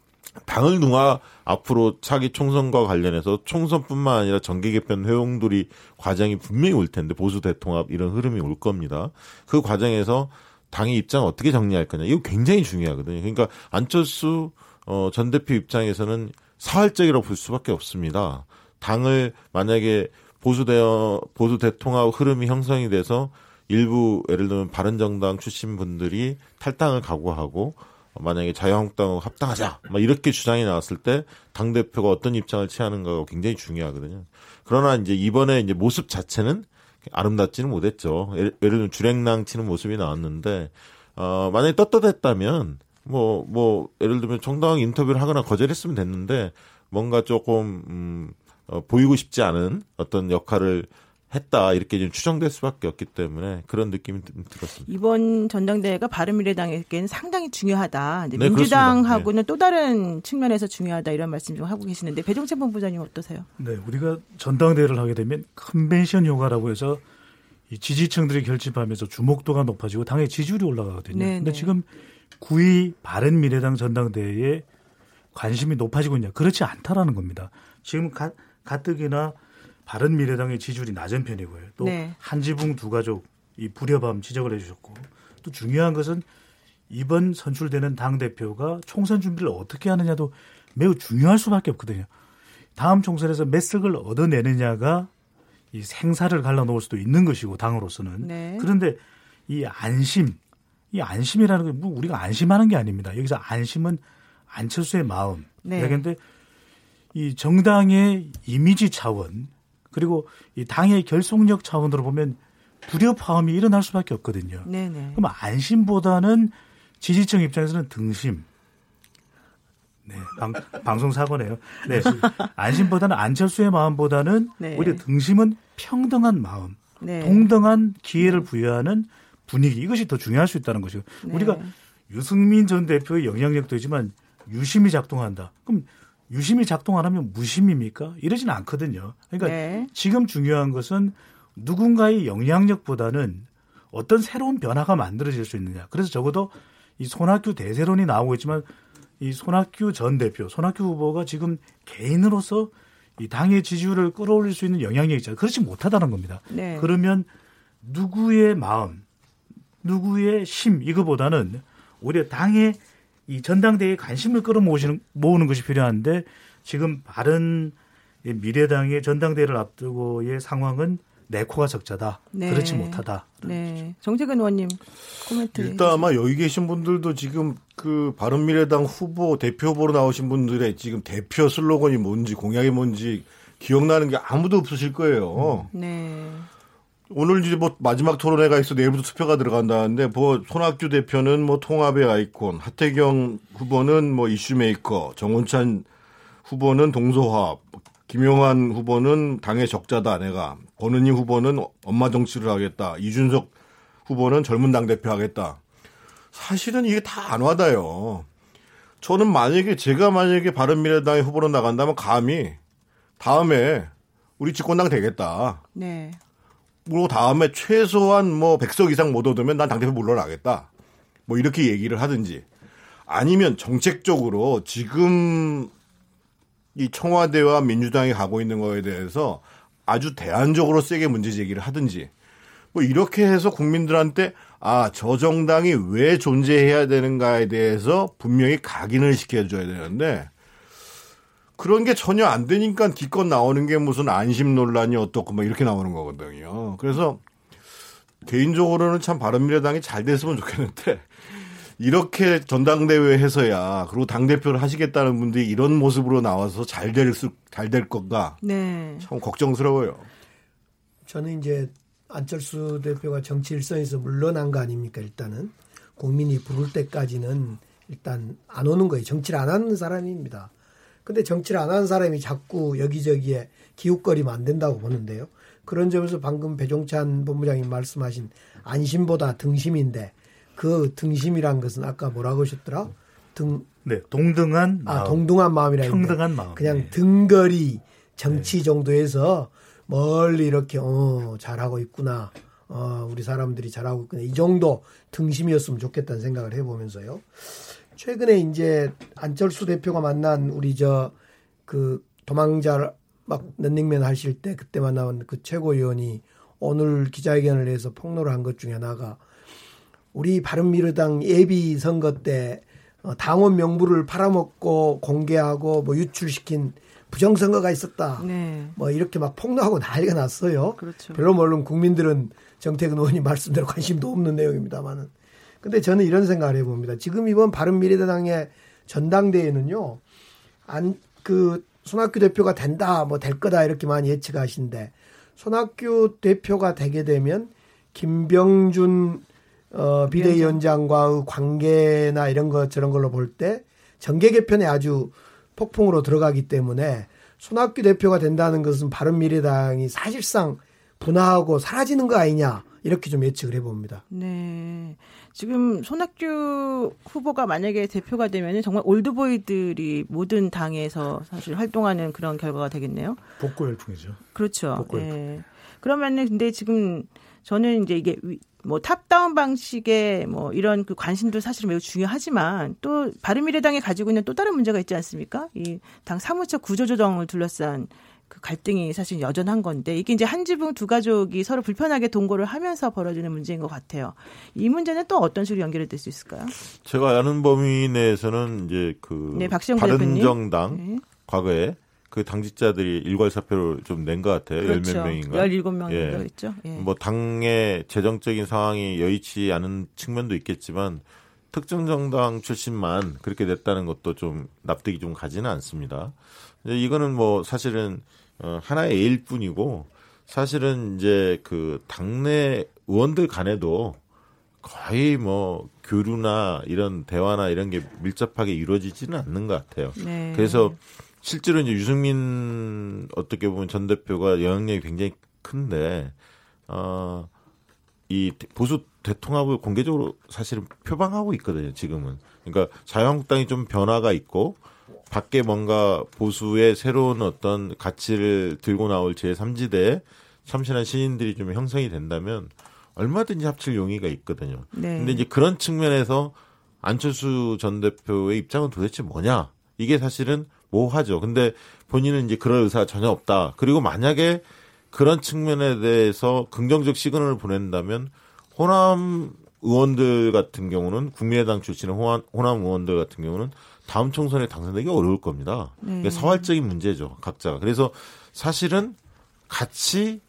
당을 누가 앞으로 차기 총선과 관련해서 총선뿐만 아니라 정계개편 회동돌이 과정이 분명히 올 텐데 보수 대통합 이런 흐름이 올 겁니다. 그 과정에서 당의 입장을 어떻게 정리할 거냐 이거 굉장히 중요하거든요. 그러니까 안철수 어, 전 대표 입장에서는 사활적이라고 볼 수밖에 없습니다. 당을 만약에 보수대어, 보수 대통합 흐름이 형성이 돼서 일부 예를 들면 바른정당 출신 분들이 탈당을 각오하고 만약에 자유한국당하고 합당하자 막 이렇게 주장이 나왔을 때 당대표가 어떤 입장을 취하는가가 굉장히 중요하거든요. 그러나 이제 이번에 이제 모습 자체는 아름답지는 못했죠. 예를, 예를 들면 주랭랑 치는 모습이 나왔는데 어, 만약에 떳떳했다면 뭐, 뭐 예를 들면 정당 인터뷰를 하거나 거절했으면 됐는데 뭔가 조금 음, 어, 보이고 싶지 않은 어떤 역할을 했다 이렇게 좀 추정될 수밖에 없기 때문에 그런 느낌이 들었습니다. 이번 전당대회가 바른미래당에게는 상당히 중요하다. 이제 네, 민주당하고는 네. 또 다른 측면에서 중요하다 이런 말씀 좀 하고 계시는데 배종찬 본부장님 어떠세요? 네, 우리가 전당대회를 하게 되면 컨벤션 효과라고 해서 이 지지층들이 결집하면서 주목도가 높아지고 당의 지지율이 올라가거든요. 그런데 네, 네. 지금 구이 바른미래당 전당대회에 관심이 높아지고 있냐? 그렇지 않다라는 겁니다. 지금 가, 가뜩이나 바른미래당의 지지율이 낮은 편이고요. 또 네. 한지붕 두 가족 이 불협화음 지적을 해주셨고 또 중요한 것은 이번 선출되는 당대표가 총선 준비를 어떻게 하느냐도 매우 중요할 수밖에 없거든요. 다음 총선에서 몇 석을 얻어내느냐가 이 생사를 갈라놓을 수도 있는 것이고 당으로서는. 네. 그런데 이 안심, 이 안심이라는 게 뭐 우리가 안심하는 게 아닙니다. 여기서 안심은 안철수의 마음. 네. 그런데 이 정당의 이미지 차원 그리고 이 당의 결속력 차원으로 보면 불협화음이 일어날 수밖에 없거든요. 네네. 그럼 안심보다는 지지층 입장에서는 등심. 네, 방, 방송 사고네요. 네, 안심보다는 안철수의 마음보다는 네. 오히려 등심은 평등한 마음, 네. 동등한 기회를 부여하는 분위기 이것이 더 중요할 수 있다는 것이고 네. 우리가 유승민 전 대표의 영향력도 있지만 유심히 작동한다. 그럼 유심히 작동 안 하면 무심입니까? 이러진 않거든요. 그러니까 네. 지금 중요한 것은 누군가의 영향력보다는 어떤 새로운 변화가 만들어질 수 있느냐. 그래서 적어도 이 손학규 대세론이 나오고 있지만 이 손학규 전 대표, 손학규 후보가 지금 개인으로서 이 당의 지지율을 끌어올릴 수 있는 영향력이 있잖아요. 그렇지 못하다는 겁니다. 네. 그러면 누구의 마음, 누구의 심 이거보다는 오히려 당의 이 전당대회에 관심을 끌어모으는 모으는 것이 필요한데 지금 바른 미래당의 전당대회를 앞두고의 상황은 내 코가 적자다. 네. 그렇지 못하다. 네. 정태근 의원님 코멘트. 일단 아마 여기 계신 분들도 지금 그 바른미래당 후보 대표 후보로 나오신 분들의 지금 대표 슬로건이 뭔지 공약이 뭔지 기억나는 게 아무도 없으실 거예요. 음. 네. 오늘 이제 뭐 마지막 토론회가 있어 내일부터 투표가 들어간다는데 뭐 손학규 대표는 뭐 통합의 아이콘, 하태경 후보는 뭐 이슈메이커, 정운찬 후보는 동서화합, 김용환 후보는 당의 적자다 내가, 권은희 후보는 엄마 정치를 하겠다, 이준석 후보는 젊은 당대표 하겠다. 사실은 이게 다 안 와닿아요. 저는 만약에 제가 만약에 바른미래당의 후보로 나간다면 감히 다음에 우리 집권당 되겠다. 네. 그 다음에 최소한 뭐 백 석 이상 못 얻으면 난 당대표 물러나겠다. 뭐 이렇게 얘기를 하든지 아니면 정책적으로 지금 이 청와대와 민주당이 가고 있는 거에 대해서 아주 대안적으로 세게 문제 제기를 하든지 뭐 이렇게 해서 국민들한테 아, 저 정당이 왜 존재해야 되는가에 대해서 분명히 각인을 시켜줘야 되는데 그런 게 전혀 안 되니까 기껏 나오는 게 무슨 안심 논란이 어떻고 막 이렇게 나오는 거거든요. 그래서 개인적으로는 참 바른미래당이 잘 됐으면 좋겠는데 이렇게 전당대회 해서야 그리고 당대표를 하시겠다는 분들이 이런 모습으로 나와서 잘 될 수, 잘 될 건가 네. 참 걱정스러워요. 저는 이제 안철수 대표가 정치 일선에서 물러난 거 아닙니까 일단은. 국민이 부를 때까지는 일단 안 오는 거예요. 정치를 안 하는 사람입니다. 근데 정치를 안 하는 사람이 자꾸 여기저기에 기웃거리면 안 된다고 보는데요. 그런 점에서 방금 배종찬 본부장님 말씀하신 안심보다 등심인데 그 등심이란 것은 아까 뭐라고 하셨더라? 등 네, 동등한 마음. 아, 동등한 마음이라 평등한 마음. 그냥 네. 등거리 정치 네. 정도에서 멀리 이렇게 어, 잘하고 있구나. 어, 우리 사람들이 잘하고 있구나. 이 정도 등심이었으면 좋겠다는 생각을 해 보면서요. 최근에 이제 안철수 대표가 만난 우리 저 그 도망자 막 런닝맨 하실 때 그때 만난 그 최고위원이 오늘 기자회견을 해서 폭로를 한 것 중에 하나가 우리 바른미래당 예비 선거 때 당원 명부를 팔아먹고 공개하고 뭐 유출시킨 부정선거가 있었다. 네. 뭐 이렇게 막 폭로하고 난리가 났어요. 그렇죠. 별로 물론 국민들은 정태근 의원이 말씀대로 관심도 없는 내용입니다만은. 근데 저는 이런 생각을 해봅니다. 지금 이번 바른미래당의 전당대회는요, 안, 그, 손학규 대표가 된다, 뭐 될 거다, 이렇게만 예측하신데, 손학규 대표가 되게 되면, 김병준, 어, 비대위원장과의 관계나 이런 것, 저런 걸로 볼 때, 정계 개편에 아주 폭풍으로 들어가기 때문에, 손학규 대표가 된다는 것은 바른미래당이 사실상 분화하고 사라지는 거 아니냐 이렇게 좀 예측을 해봅니다. 네, 지금 손학규 후보가 만약에 대표가 되면 정말 올드보이들이 모든 당에서 사실 활동하는 그런 결과가 되겠네요. 복고 열풍이죠. 그렇죠. 복고 열풍. 예. 그러면은 근데 지금 저는 이제 이게 뭐 탑다운 방식의 뭐 이런 그 관심도 사실 매우 중요하지만 또 바른미래당이 가지고 있는 또 다른 문제가 있지 않습니까? 이 당 사무처 구조조정을 둘러싼 그 갈등이 사실 여전한 건데 이게 이제 한 지붕 두 가족이 서로 불편하게 동거를 하면서 벌어지는 문제인 것 같아요. 이 문제는 또 어떤 식으로 연결이 될 수 있을까요? 제가 아는 범위 내에서는 이제 그 네, 박시영 바른정당 네. 과거에 그 당직자들이 일괄사표를 좀 낸 것 같아요. 그렇죠. 열 몇 명인가? 열일곱 명인가 예. 있죠. 예. 뭐 당의 재정적인 상황이 여의치 않은 측면도 있겠지만 특정 정당 출신만 그렇게 냈다는 것도 좀 납득이 좀 가지는 않습니다. 이거는 뭐 사실은 하나의 예일 뿐이고 사실은 이제 그 당내 의원들 간에도 거의 뭐 교류나 이런 대화나 이런 게 밀접하게 이루어지지는 않는 것 같아요. 네. 그래서 실제로 이제 유승민 어떻게 보면 전 대표가 영향력이 굉장히 큰데, 어, 이 보수 대통합을 공개적으로 사실은 표방하고 있거든요, 지금은. 그러니까 자유한국당이 좀 변화가 있고, 밖에 뭔가 보수의 새로운 어떤 가치를 들고 나올 제삼지대에 참신한 신인들이 좀 형성이 된다면 얼마든지 합칠 용의가 있거든요. 네. 근데 이제 그런 측면에서 안철수 전 대표의 입장은 도대체 뭐냐? 이게 사실은 모호하죠. 근데 본인은 이제 그럴 의사가 전혀 없다. 그리고 만약에 그런 측면에 대해서 긍정적 시그널을 보낸다면 호남 의원들 같은 경우는 국민의당 출신의 호남, 호남 의원들 같은 경우는 다음 총선에 당선되기 어려울 겁니다. 네. 그러니까 서활적인 문제죠. 각자가. 그래서 사실은 같이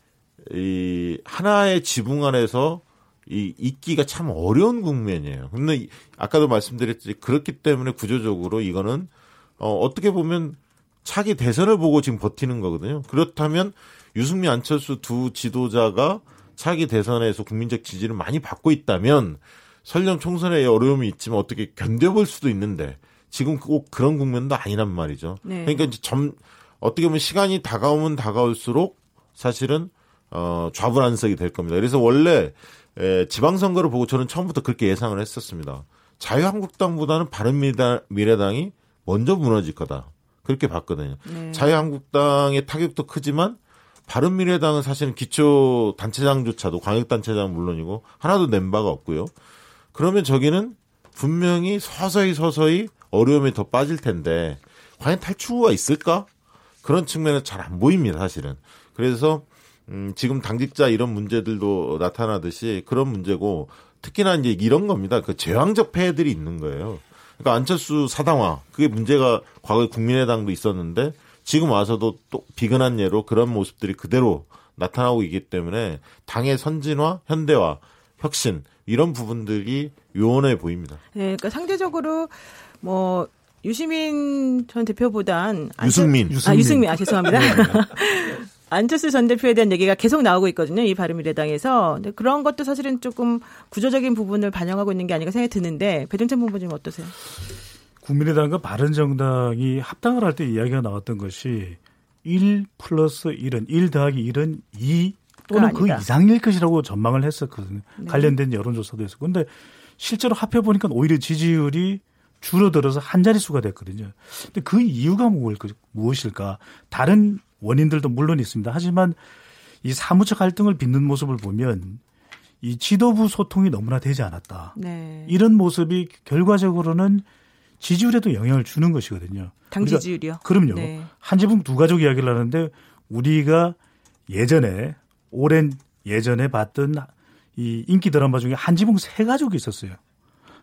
이 하나의 지붕 안에서 이 있기가 참 어려운 국면이에요. 근데 아까도 말씀드렸듯이 그렇기 때문에 구조적으로 이거는 어, 어떻게 보면 차기 대선을 보고 지금 버티는 거거든요. 그렇다면 유승민, 안철수 두 지도자가 차기 대선에서 국민적 지지를 많이 받고 있다면 설령 총선에 어려움이 있지만 어떻게 견뎌볼 수도 있는데 지금 꼭 그런 국면도 아니란 말이죠. 네. 그러니까 이제 점, 어떻게 보면 시간이 다가오면 다가올수록 사실은 어, 좌불안석이 될 겁니다. 그래서 원래 에, 지방선거를 보고 저는 처음부터 그렇게 예상을 했었습니다. 자유한국당보다는 바른미래당이 먼저 무너질 거다. 그렇게 봤거든요. 네. 자유한국당의 타격도 크지만 바른미래당은 사실은 기초단체장조차도 광역단체장은 물론이고 하나도 낸 바가 없고요. 그러면 저기는 분명히 서서히 서서히 어려움에 더 빠질 텐데 과연 탈출구가 있을까? 그런 측면에서 잘 안 보입니다. 사실은. 그래서 음, 지금 당직자 이런 문제들도 나타나듯이 그런 문제고 특히나 이제 이런 겁니다. 그 제왕적 폐해들이 있는 거예요. 그러니까 안철수 사당화 그게 문제가 과거에 국민의당도 있었는데 지금 와서도 또 비근한 예로 그런 모습들이 그대로 나타나고 있기 때문에 당의 선진화, 현대화, 혁신 이런 부분들이 요원해 보입니다. 네, 그러니까 상대적으로 뭐 유시민 전 대표보단 유승민, 안철... 유승민, 아 유승민, 아 죄송합니다. 안철수 전 대표에 대한 얘기가 계속 나오고 있거든요. 이 바른미래당에서. 근데 그런 것도 사실은 조금 구조적인 부분을 반영하고 있는 게 아닌가 생각이 드는데 배종찬 본부장님 어떠세요? 국민의당과 바른정당이 합당을 할 때 이야기가 나왔던 것이 일 플러스 일은 일 더하기 일은 이 또는 그 이상일 것이라고 전망을 했었거든요. 네. 관련된 여론조사도 했었고. 그런데 실제로 합해보니까 오히려 지지율이 줄어들어서 한 자릿수가 됐거든요. 근데 그 이유가 무엇일까? 다른 원인들도 물론 있습니다. 하지만 이 사무처 갈등을 빚는 모습을 보면 이 지도부 소통이 너무나 되지 않았다. 네. 이런 모습이 결과적으로는 지지율에도 영향을 주는 것이거든요. 당 지지율이요? 그럼요. 네. 한 지붕 두 가족 이야기를 하는데 우리가 예전에 오랜 예전에 봤던 이 인기 드라마 중에 한 지붕 세 가족이 있었어요.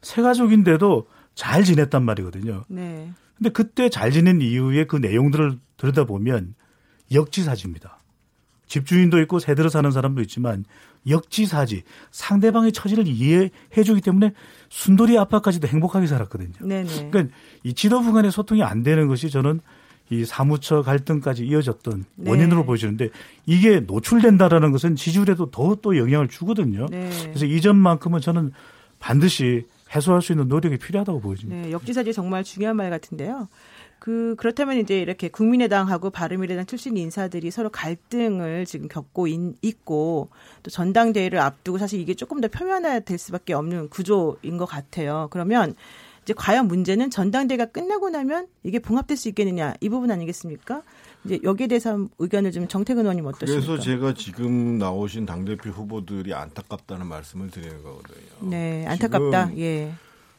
세 가족인데도 잘 지냈단 말이거든요. 네. 근데 그때 잘 지낸 이후에 그 내용들을 들여다보면 역지사지입니다. 집주인도 있고 세대로 사는 사람도 있지만 역지사지. 상대방의 처지를 이해해주기 때문에 순돌이 아빠까지도 행복하게 살았거든요. 네네. 그러니까 이 지도부 간의 소통이 안 되는 것이 저는 이 사무처 갈등까지 이어졌던 네. 원인으로 보여지는데 이게 노출된다라는 것은 지지율에도 더 또 영향을 주거든요. 네. 그래서 이전만큼은 저는 반드시 해소할 수 있는 노력이 필요하다고 보여집니다. 네, 역지사지 정말 중요한 말 같은데요. 그 그렇다면 이제 이렇게 국민의당하고 바른미래당 출신 인사들이 서로 갈등을 지금 겪고 인, 있고 또 전당대회를 앞두고 사실 이게 조금 더 표면화될 수밖에 없는 구조인 것 같아요. 그러면 이제 과연 문제는 전당대회가 끝나고 나면 이게 봉합될 수 있겠느냐 이 부분 아니겠습니까? 이제 여기에 대해서 의견을 좀 정태근 의원님 어떠십니까? 그래서 제가 지금 나오신 당대표 후보들이 안타깝다는 말씀을 드리는 거거든요. 네, 안타깝다. 예.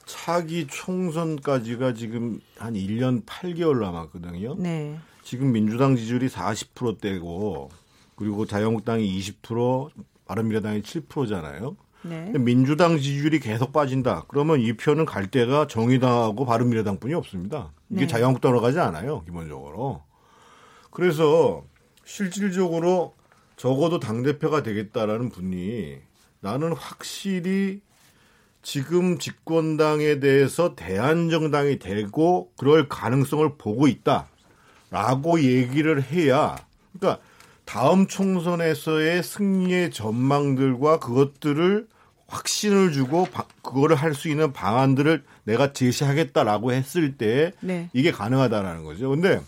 차기 총선까지가 지금 한 일 년 팔 개월 남았거든요. 네. 지금 민주당 지지율이 사십 퍼센트대고 그리고 자유한국당이 이십 퍼센트, 바른미래당이 칠 퍼센트잖아요. 네. 민주당 지지율이 계속 빠진다. 그러면 이 표는 갈 데가 정의당하고 바른미래당뿐이 없습니다. 이게 네. 자유한국당으로 가지 않아요, 기본적으로. 그래서 실질적으로 적어도 당대표가 되겠다라는 분이 나는 확실히 지금 집권당에 대해서 대안정당이 되고 그럴 가능성을 보고 있다라고 얘기를 해야 그러니까 다음 총선에서의 승리의 전망들과 그것들을 확신을 주고 그거를 할 수 있는 방안들을 내가 제시하겠다라고 했을 때 네. 이게 가능하다라는 거죠. 그런데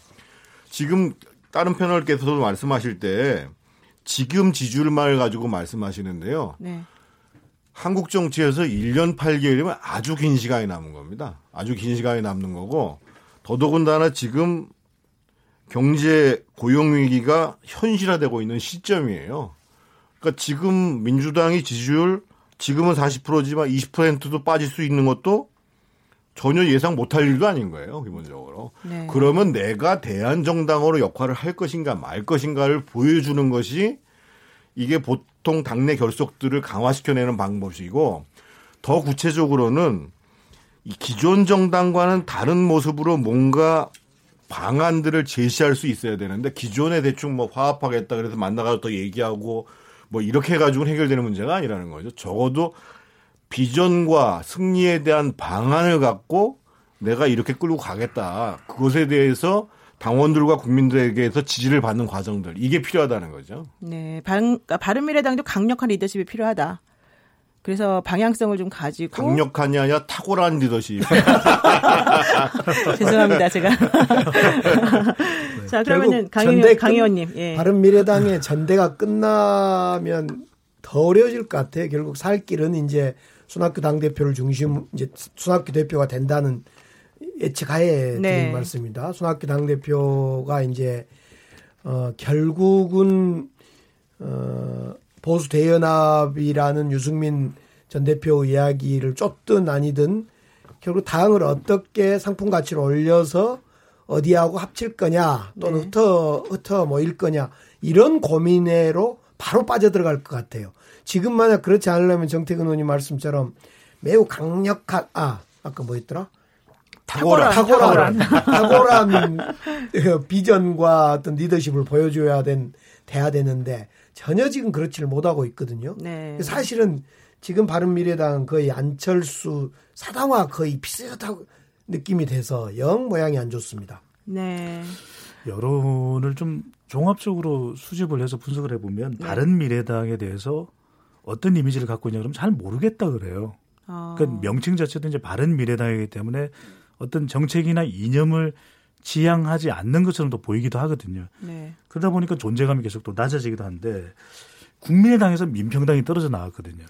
지금 다른 패널께서도 말씀하실 때 지금 지지율만을 가지고 말씀하시는데요. 네. 한국 정치에서 일 년 팔 개월이면 아주 긴 시간이 남은 겁니다. 아주 긴 시간이 남는 거고 더더군다나 지금 경제 고용위기가 현실화되고 있는 시점이에요. 그러니까 지금 민주당이 지지율 지금은 사십 퍼센트지만 이십 퍼센트도 빠질 수 있는 것도 전혀 예상 못할 일도 아닌 거예요. 기본적으로. 네. 그러면 내가 대안정당으로 역할을 할 것인가 말 것인가를 보여주는 것이 이게 보통 당내 결속들을 강화시켜내는 방법이고 더 구체적으로는 이 기존 정당과는 다른 모습으로 뭔가 방안들을 제시할 수 있어야 되는데 기존에 대충 뭐 화합하겠다 그래서 만나가서 더 얘기하고 뭐 이렇게 해가지고는 해결되는 문제가 아니라는 거죠. 적어도 비전과 승리에 대한 방안을 갖고 내가 이렇게 끌고 가겠다. 그것에 대해서 당원들과 국민들에게서 지지를 받는 과정들. 이게 필요하다는 거죠. 네, 방, 바른미래당도 강력한 리더십이 필요하다. 그래서 방향성을 좀 가지고. 강력하냐 아니라 탁월한 리더십. 죄송합니다. 제가. 자, 그러면 강 의원님. 예. 바른미래당의 전대가 끝나면 더 어려워질 것 같아요. 결국 살 길은 이제 손학규 당대표를 중심, 이제 손학규 대표가 된다는 예측하에 드린 네. 말씀입니다. 손학규 당대표가 이제, 어, 결국은, 어, 보수대연합이라는 유승민 전 대표 이야기를 쫓든 아니든 결국 당을 어떻게 상품가치를 올려서 어디하고 합칠 거냐 또는 네. 흩어, 흩어 모일 거냐 이런 고민으로 바로 빠져들어갈 것 같아요. 지금 만약 그렇지 않으려면 정태근 의원님 말씀처럼 매우 강력한, 아, 아까 뭐였더라? 탁월한, 탁월한, 탁월한, 탁월한 비전과 어떤 리더십을 보여줘야 된, 돼야 되는데 전혀 지금 그렇지를 못하고 있거든요. 네. 사실은 지금 바른미래당은 거의 안철수 사당화 거의 비슷하고 느낌이 돼서 영 모양이 안 좋습니다. 네. 여론을 좀 종합적으로 수집을 해서 분석을 해보면 네. 바른미래당에 대해서 어떤 이미지를 갖고 있냐 그러면 잘 모르겠다 그래요. 어. 그러니까 명칭 자체도 이제 바른미래당이기 때문에 어떤 정책이나 이념을 지향하지 않는 것처럼 또 보이기도 하거든요. 네. 그러다 보니까 존재감이 계속 또 낮아지기도 한데 국민의당에서 민평당이 떨어져 나왔거든요.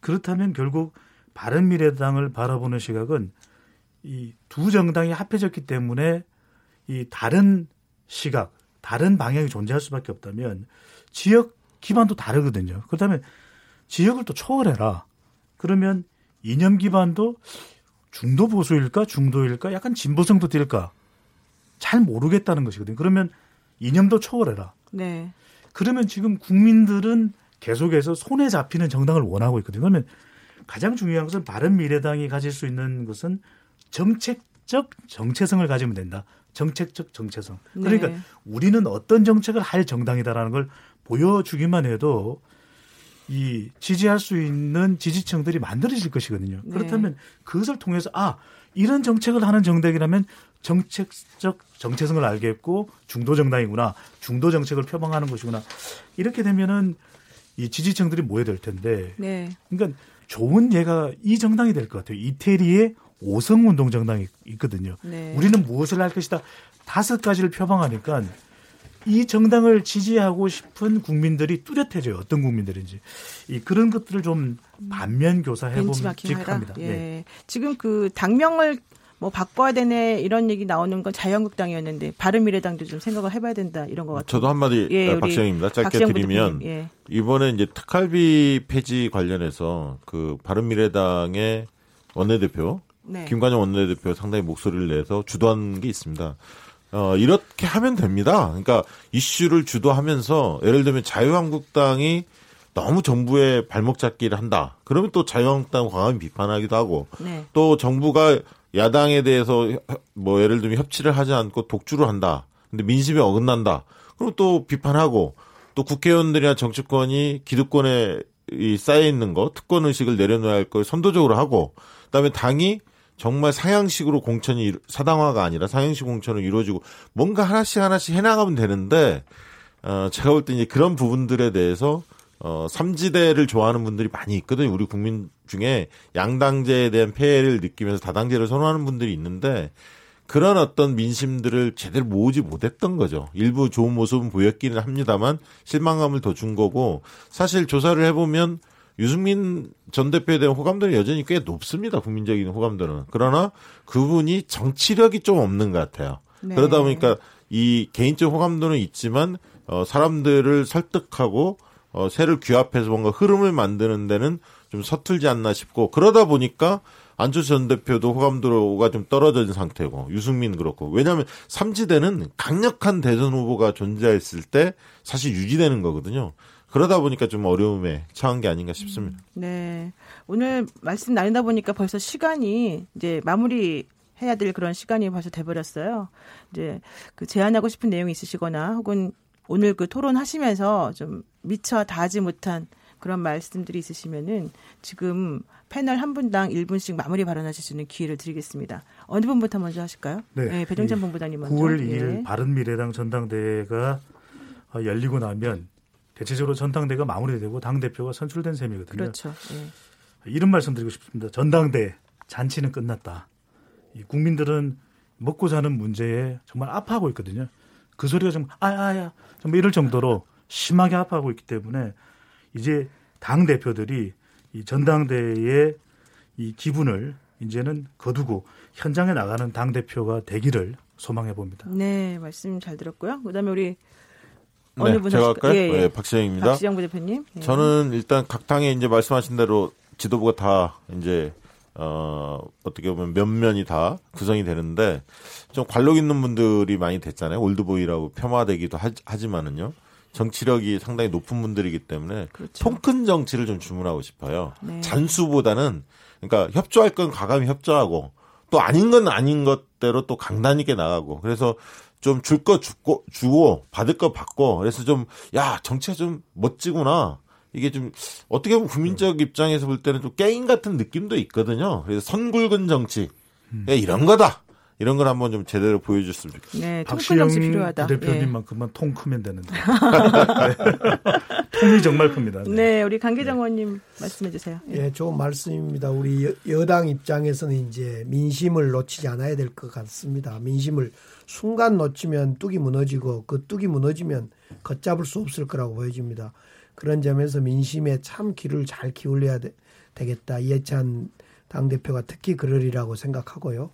그렇다면 결국 바른미래당을 바라보는 시각은 이 두 정당이 합해졌기 때문에 이 다른 시각, 다른 방향이 존재할 수밖에 없다면 지역 기반도 다르거든요. 그렇다면 지역을 또 초월해라. 그러면 이념 기반도 중도 보수일까 중도일까 약간 진보성도 띌까 잘 모르겠다는 것이거든요. 그러면 이념도 초월해라. 네. 그러면 지금 국민들은 계속해서 손에 잡히는 정당을 원하고 있거든요. 그러면 가장 중요한 것은 바른미래당이 가질 수 있는 것은 정책적 정체성을 가지면 된다. 정책적 정체성. 그러니까 네. 우리는 어떤 정책을 할 정당이다라는 걸 보여주기만 해도 이 지지할 수 있는 지지층들이 만들어질 것이거든요. 네. 그렇다면 그것을 통해서 아 이런 정책을 하는 정당이라면 정책적 정체성을 알겠고 중도 정당이구나. 중도 정책을 표방하는 것이구나. 이렇게 되면은 이 지지층들이 모여들 텐데. 네. 그러니까 좋은 예가 이 정당이 될 것 같아요. 이태리의 오성운동 정당이 있거든요. 네. 우리는 무엇을 할 것이다. 다섯 가지를 표방하니까 이 정당을 지지하고 싶은 국민들이 뚜렷해져요. 어떤 국민들인지. 이 그런 것들을 좀 반면 교사해보면 직합니다. 예. 네. 지금 그 당명을 뭐 바꿔야 되네 이런 얘기 나오는 건 자유한국당이었는데 바른미래당도 좀 생각을 해봐야 된다 이런 것 같아요. 저도 한마디 예, 박시영입니다. 짧게 박시영 드리면 예. 이번에 이제 특활비 폐지 관련해서 그 바른미래당의 원내대표 네. 김관영 원내대표 상당히 목소리를 내서 주도한 게 있습니다. 어, 이렇게 하면 됩니다. 그러니까 이슈를 주도하면서 예를 들면 자유한국당이 너무 정부의 발목 잡기를 한다. 그러면 또 자유한국당 과감히 비판하기도 하고 네. 또 정부가 야당에 대해서 뭐 예를 들면 협치를 하지 않고 독주를 한다. 근데 민심에 어긋난다. 그럼 또 비판하고 또 국회의원들이나 정치권이 기득권에 쌓여 있는 거, 특권 의식을 내려놔야 할 걸 선도적으로 하고 그다음에 당이 정말 상향식으로 공천이 사당화가 아니라 상향식 공천을 이루어지고 뭔가 하나씩 하나씩 해나가면 되는데 어, 제가 볼 때 이제 그런 부분들에 대해서 어, 삼지대를 좋아하는 분들이 많이 있거든요. 우리 국민 중에 양당제에 대한 폐해를 느끼면서 다당제를 선호하는 분들이 있는데 그런 어떤 민심들을 제대로 모으지 못했던 거죠. 일부 좋은 모습은 보였기는 합니다만 실망감을 더 준 거고 사실 조사를 해보면 유승민 전 대표에 대한 호감도는 여전히 꽤 높습니다. 국민적인 호감도는. 그러나 그분이 정치력이 좀 없는 것 같아요. 네. 그러다 보니까 이 개인적 호감도는 있지만 어, 사람들을 설득하고 어, 새를 규합해서 뭔가 흐름을 만드는 데는 좀 서툴지 않나 싶고 그러다 보니까 안철수 전 대표도 호감도가 좀 떨어진 상태고 유승민 그렇고 왜냐하면 삼지대는 강력한 대선 후보가 존재했을 때 사실 유지되는 거거든요. 그러다 보니까 좀 어려움에 처한 게 아닌가 싶습니다. 네. 오늘 말씀 나누다 보니까 벌써 시간이 이제 마무리 해야 될 그런 시간이 벌써 돼버렸어요. 이제 그 제안하고 싶은 내용이 있으시거나 혹은 오늘 그 토론하시면서 좀 미처 다하지 못한 그런 말씀들이 있으시면은 지금 패널 한 분당 일 분씩 마무리 발언하실 수 있는 기회를 드리겠습니다. 어느 분부터 먼저 하실까요? 네. 네 배종찬 본부장님 먼저. 구월 이일 예. 바른미래당 전당대회가 열리고 나면 대체적으로 전당대회가 마무리되고 당대표가 선출된 셈이거든요. 그렇죠. 예. 이런 말씀드리고 싶습니다. 전당대회 잔치는 끝났다. 이 국민들은 먹고 사는 문제에 정말 아파하고 있거든요. 그 소리가 좀 아야야 정말 이럴 정도로 심하게 아파하고 있기 때문에 이제 당대표들이 이 전당대회의 이 기분을 이제는 거두고 현장에 나가는 당대표가 되기를 소망해 봅니다. 네. 말씀 잘 들었고요. 그다음에 우리 네, 어느 분 제가 할까요? 예, 예. 네, 박시영입니다. 박시영 부대표님. 예. 저는 일단 각 당에 이제 말씀하신 대로 지도부가 다 이제 어, 어떻게 보면 몇 면이 다 구성이 되는데 좀 관록 있는 분들이 많이 됐잖아요. 올드보이라고 폄하되기도 하, 하지만은요. 정치력이 상당히 높은 분들이기 때문에 그렇죠. 통큰 정치를 좀 주문하고 싶어요. 네. 잔수보다는 그러니까 협조할 건 과감히 협조하고 또 아닌 건 아닌 것대로 또 강단 있게 나가고 그래서 좀 줄 거 주고, 주고 받을 거 받고 그래서 좀 야 정치가 좀 멋지구나 이게 좀 어떻게 보면 국민적 입장에서 볼 때는 좀 게임 같은 느낌도 있거든요. 그래서 선굵은 정치 야, 이런 거다 이런 걸 한번 좀 제대로 보여줬으면 좋겠습니다. 네, 박시영 대표님만큼만 예. 통 크면 되는데 통이 정말 큽니다. 네, 네 우리 강기정 의원님 네. 말씀해 주세요. 예, 네, 좋은 말씀입니다. 우리 여, 여당 입장에서는 이제 민심을 놓치지 않아야 될 것 같습니다. 민심을 순간 놓치면 뚝이 무너지고 그 뚝이 무너지면 걷잡을 수 없을 거라고 보여집니다. 그런 점에서 민심에 참 귀를 잘 기울여야 되, 되겠다. 이해찬 당대표가 특히 그러리라고 생각하고요.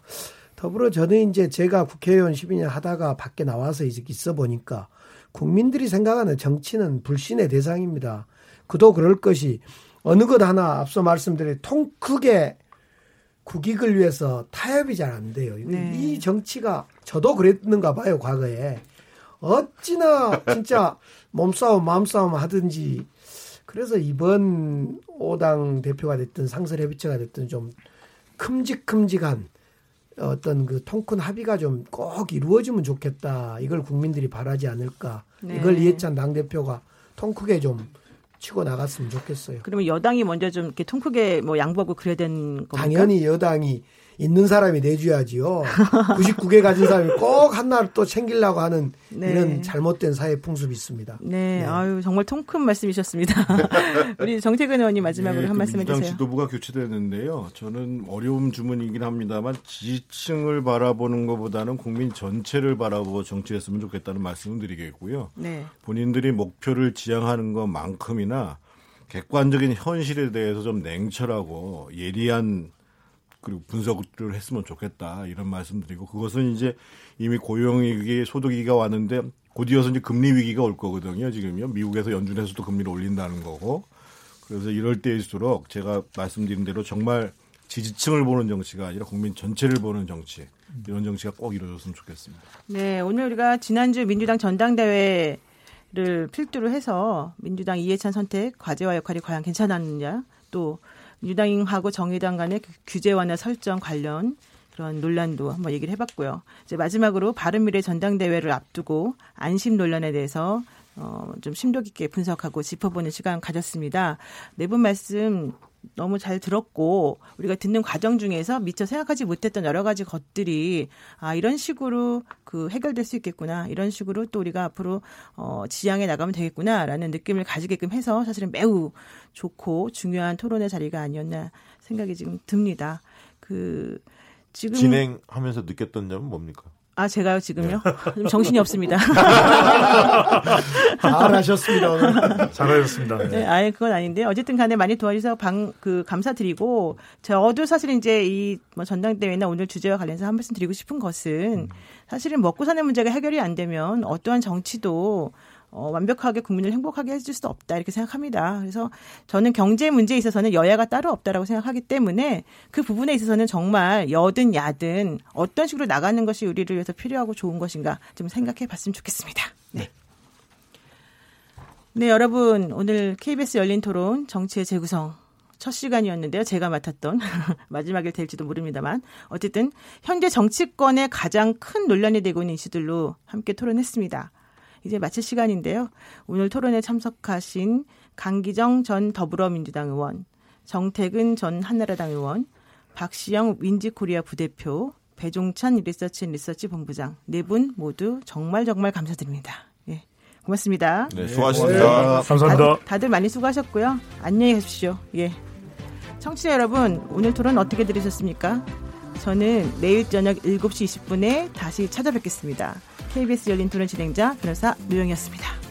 더불어 저는 이제 제가 국회의원 십이 년 하다가 밖에 나와서 있어 보니까 국민들이 생각하는 정치는 불신의 대상입니다. 그도 그럴 것이 어느 것 하나 앞서 말씀드린 통 크게 국익을 위해서 타협이 잘 안 돼요. 네. 이 정치가 저도 그랬는가 봐요. 과거에. 어찌나 진짜 몸싸움 마음싸움 하든지 그래서 이번 오 당 대표가 됐든 상설협의체가 됐든 좀 큼직큼직한 어떤 그 통큰 합의가 좀 꼭 이루어지면 좋겠다. 이걸 국민들이 바라지 않을까. 네. 이걸 이해찬 당대표가 통 크게 좀 치고 나갔으면 좋겠어요. 그러면 여당이 먼저 좀 이렇게 통 크게 뭐 양보하고 그래야 되는 겁니까? 당연히 여당이 있는 사람이 내줘야지요. 구십구 개 가진 사람이 꼭 하나를 또 챙기려고 하는 네. 이런 잘못된 사회 풍습이 있습니다. 네, 네. 아유, 정말 통큰 말씀이셨습니다. 우리 정태근 의원님 마지막으로 네, 한 그 말씀 해주세요. 민주당 지도부가 교체되는데요. 저는 어려움 주문이긴 합니다만 지지층을 바라보는 것보다는 국민 전체를 바라보고 정치했으면 좋겠다는 말씀을 드리겠고요. 네. 본인들이 목표를 지향하는 것만큼이나 객관적인 현실에 대해서 좀 냉철하고 예리한 그리고 분석을 했으면 좋겠다 이런 말씀드리고 그것은 이제 이미 고용위기 소득위기가 왔는데 곧이어서 이제 금리 위기가 올 거거든요. 지금요 미국에서 연준에서도 금리를 올린다는 거고 그래서 이럴 때일수록 제가 말씀드린 대로 정말 지지층을 보는 정치가 아니라 국민 전체를 보는 정치 이런 정치가 꼭 이루어졌으면 좋겠습니다. 네 오늘 우리가 지난주 민주당 전당대회 를 필두로 해서 민주당 이해찬 선택 과제와 역할이 과연 괜찮았느냐 또 민주당하고 정의당 간의 규제 완화 설정 관련 그런 논란도 한번 얘기를 해봤고요. 이제 마지막으로 바른미래 전당대회를 앞두고 안심 논란에 대해서 어, 좀 심도 깊게 분석하고 짚어보는 시간 가졌습니다. 네 분 말씀 너무 잘 들었고 우리가 듣는 과정 중에서 미처 생각하지 못했던 여러 가지 것들이 아 이런 식으로 그 해결될 수 있겠구나 이런 식으로 또 우리가 앞으로 어, 지향해 나가면 되겠구나라는 느낌을 가지게끔 해서 사실은 매우 좋고 중요한 토론의 자리가 아니었나 생각이 지금 듭니다. 그 지금 진행하면서 느꼈던 점은 뭡니까? 아, 제가요, 지금요? 네. 정신이 없습니다. 잘하셨습니다, 오늘. 잘하셨습니다. 네, 아예 그건 아닌데. 어쨌든 간에 많이 도와주셔서 방, 그, 감사드리고, 저도 사실 이제 이 전당대회나 오늘 주제와 관련해서 한 말씀 드리고 싶은 것은 사실은 먹고 사는 문제가 해결이 안 되면 어떠한 정치도 어, 완벽하게 국민을 행복하게 해줄 수도 없다 이렇게 생각합니다. 그래서 저는 경제 문제에 있어서는 여야가 따로 없다라고 생각하기 때문에 그 부분에 있어서는 정말 여든 야든 어떤 식으로 나가는 것이 우리를 위해서 필요하고 좋은 것인가 좀 생각해 봤으면 좋겠습니다. 네. 네, 여러분 오늘 케이비에스 열린 토론 정치의 재구성 첫 시간이었는데요. 제가 맡았던 마지막이 될지도 모릅니다만 어쨌든 현재 정치권의 가장 큰 논란이 되고 있는 이슈들로 함께 토론했습니다. 이제 마칠 시간인데요. 오늘 토론에 참석하신 강기정 전 더불어민주당 의원, 정태근 전 한나라당 의원, 박시영 윈지코리아 부대표, 배종찬 리서치앤리서치 본부장 네 분 모두 정말 정말 감사드립니다. 예, 고맙습니다. 네, 수고하셨습니다. 네, 감사합니다. 다들, 다들 많이 수고하셨고요. 안녕히 계십시오. 예, 청취자 여러분 오늘 토론 어떻게 들으셨습니까? 저는 내일 저녁 일곱 시 이십 분에 다시 찾아뵙겠습니다. 케이비에스 열린 토론 진행자 변호사 노영희였습니다.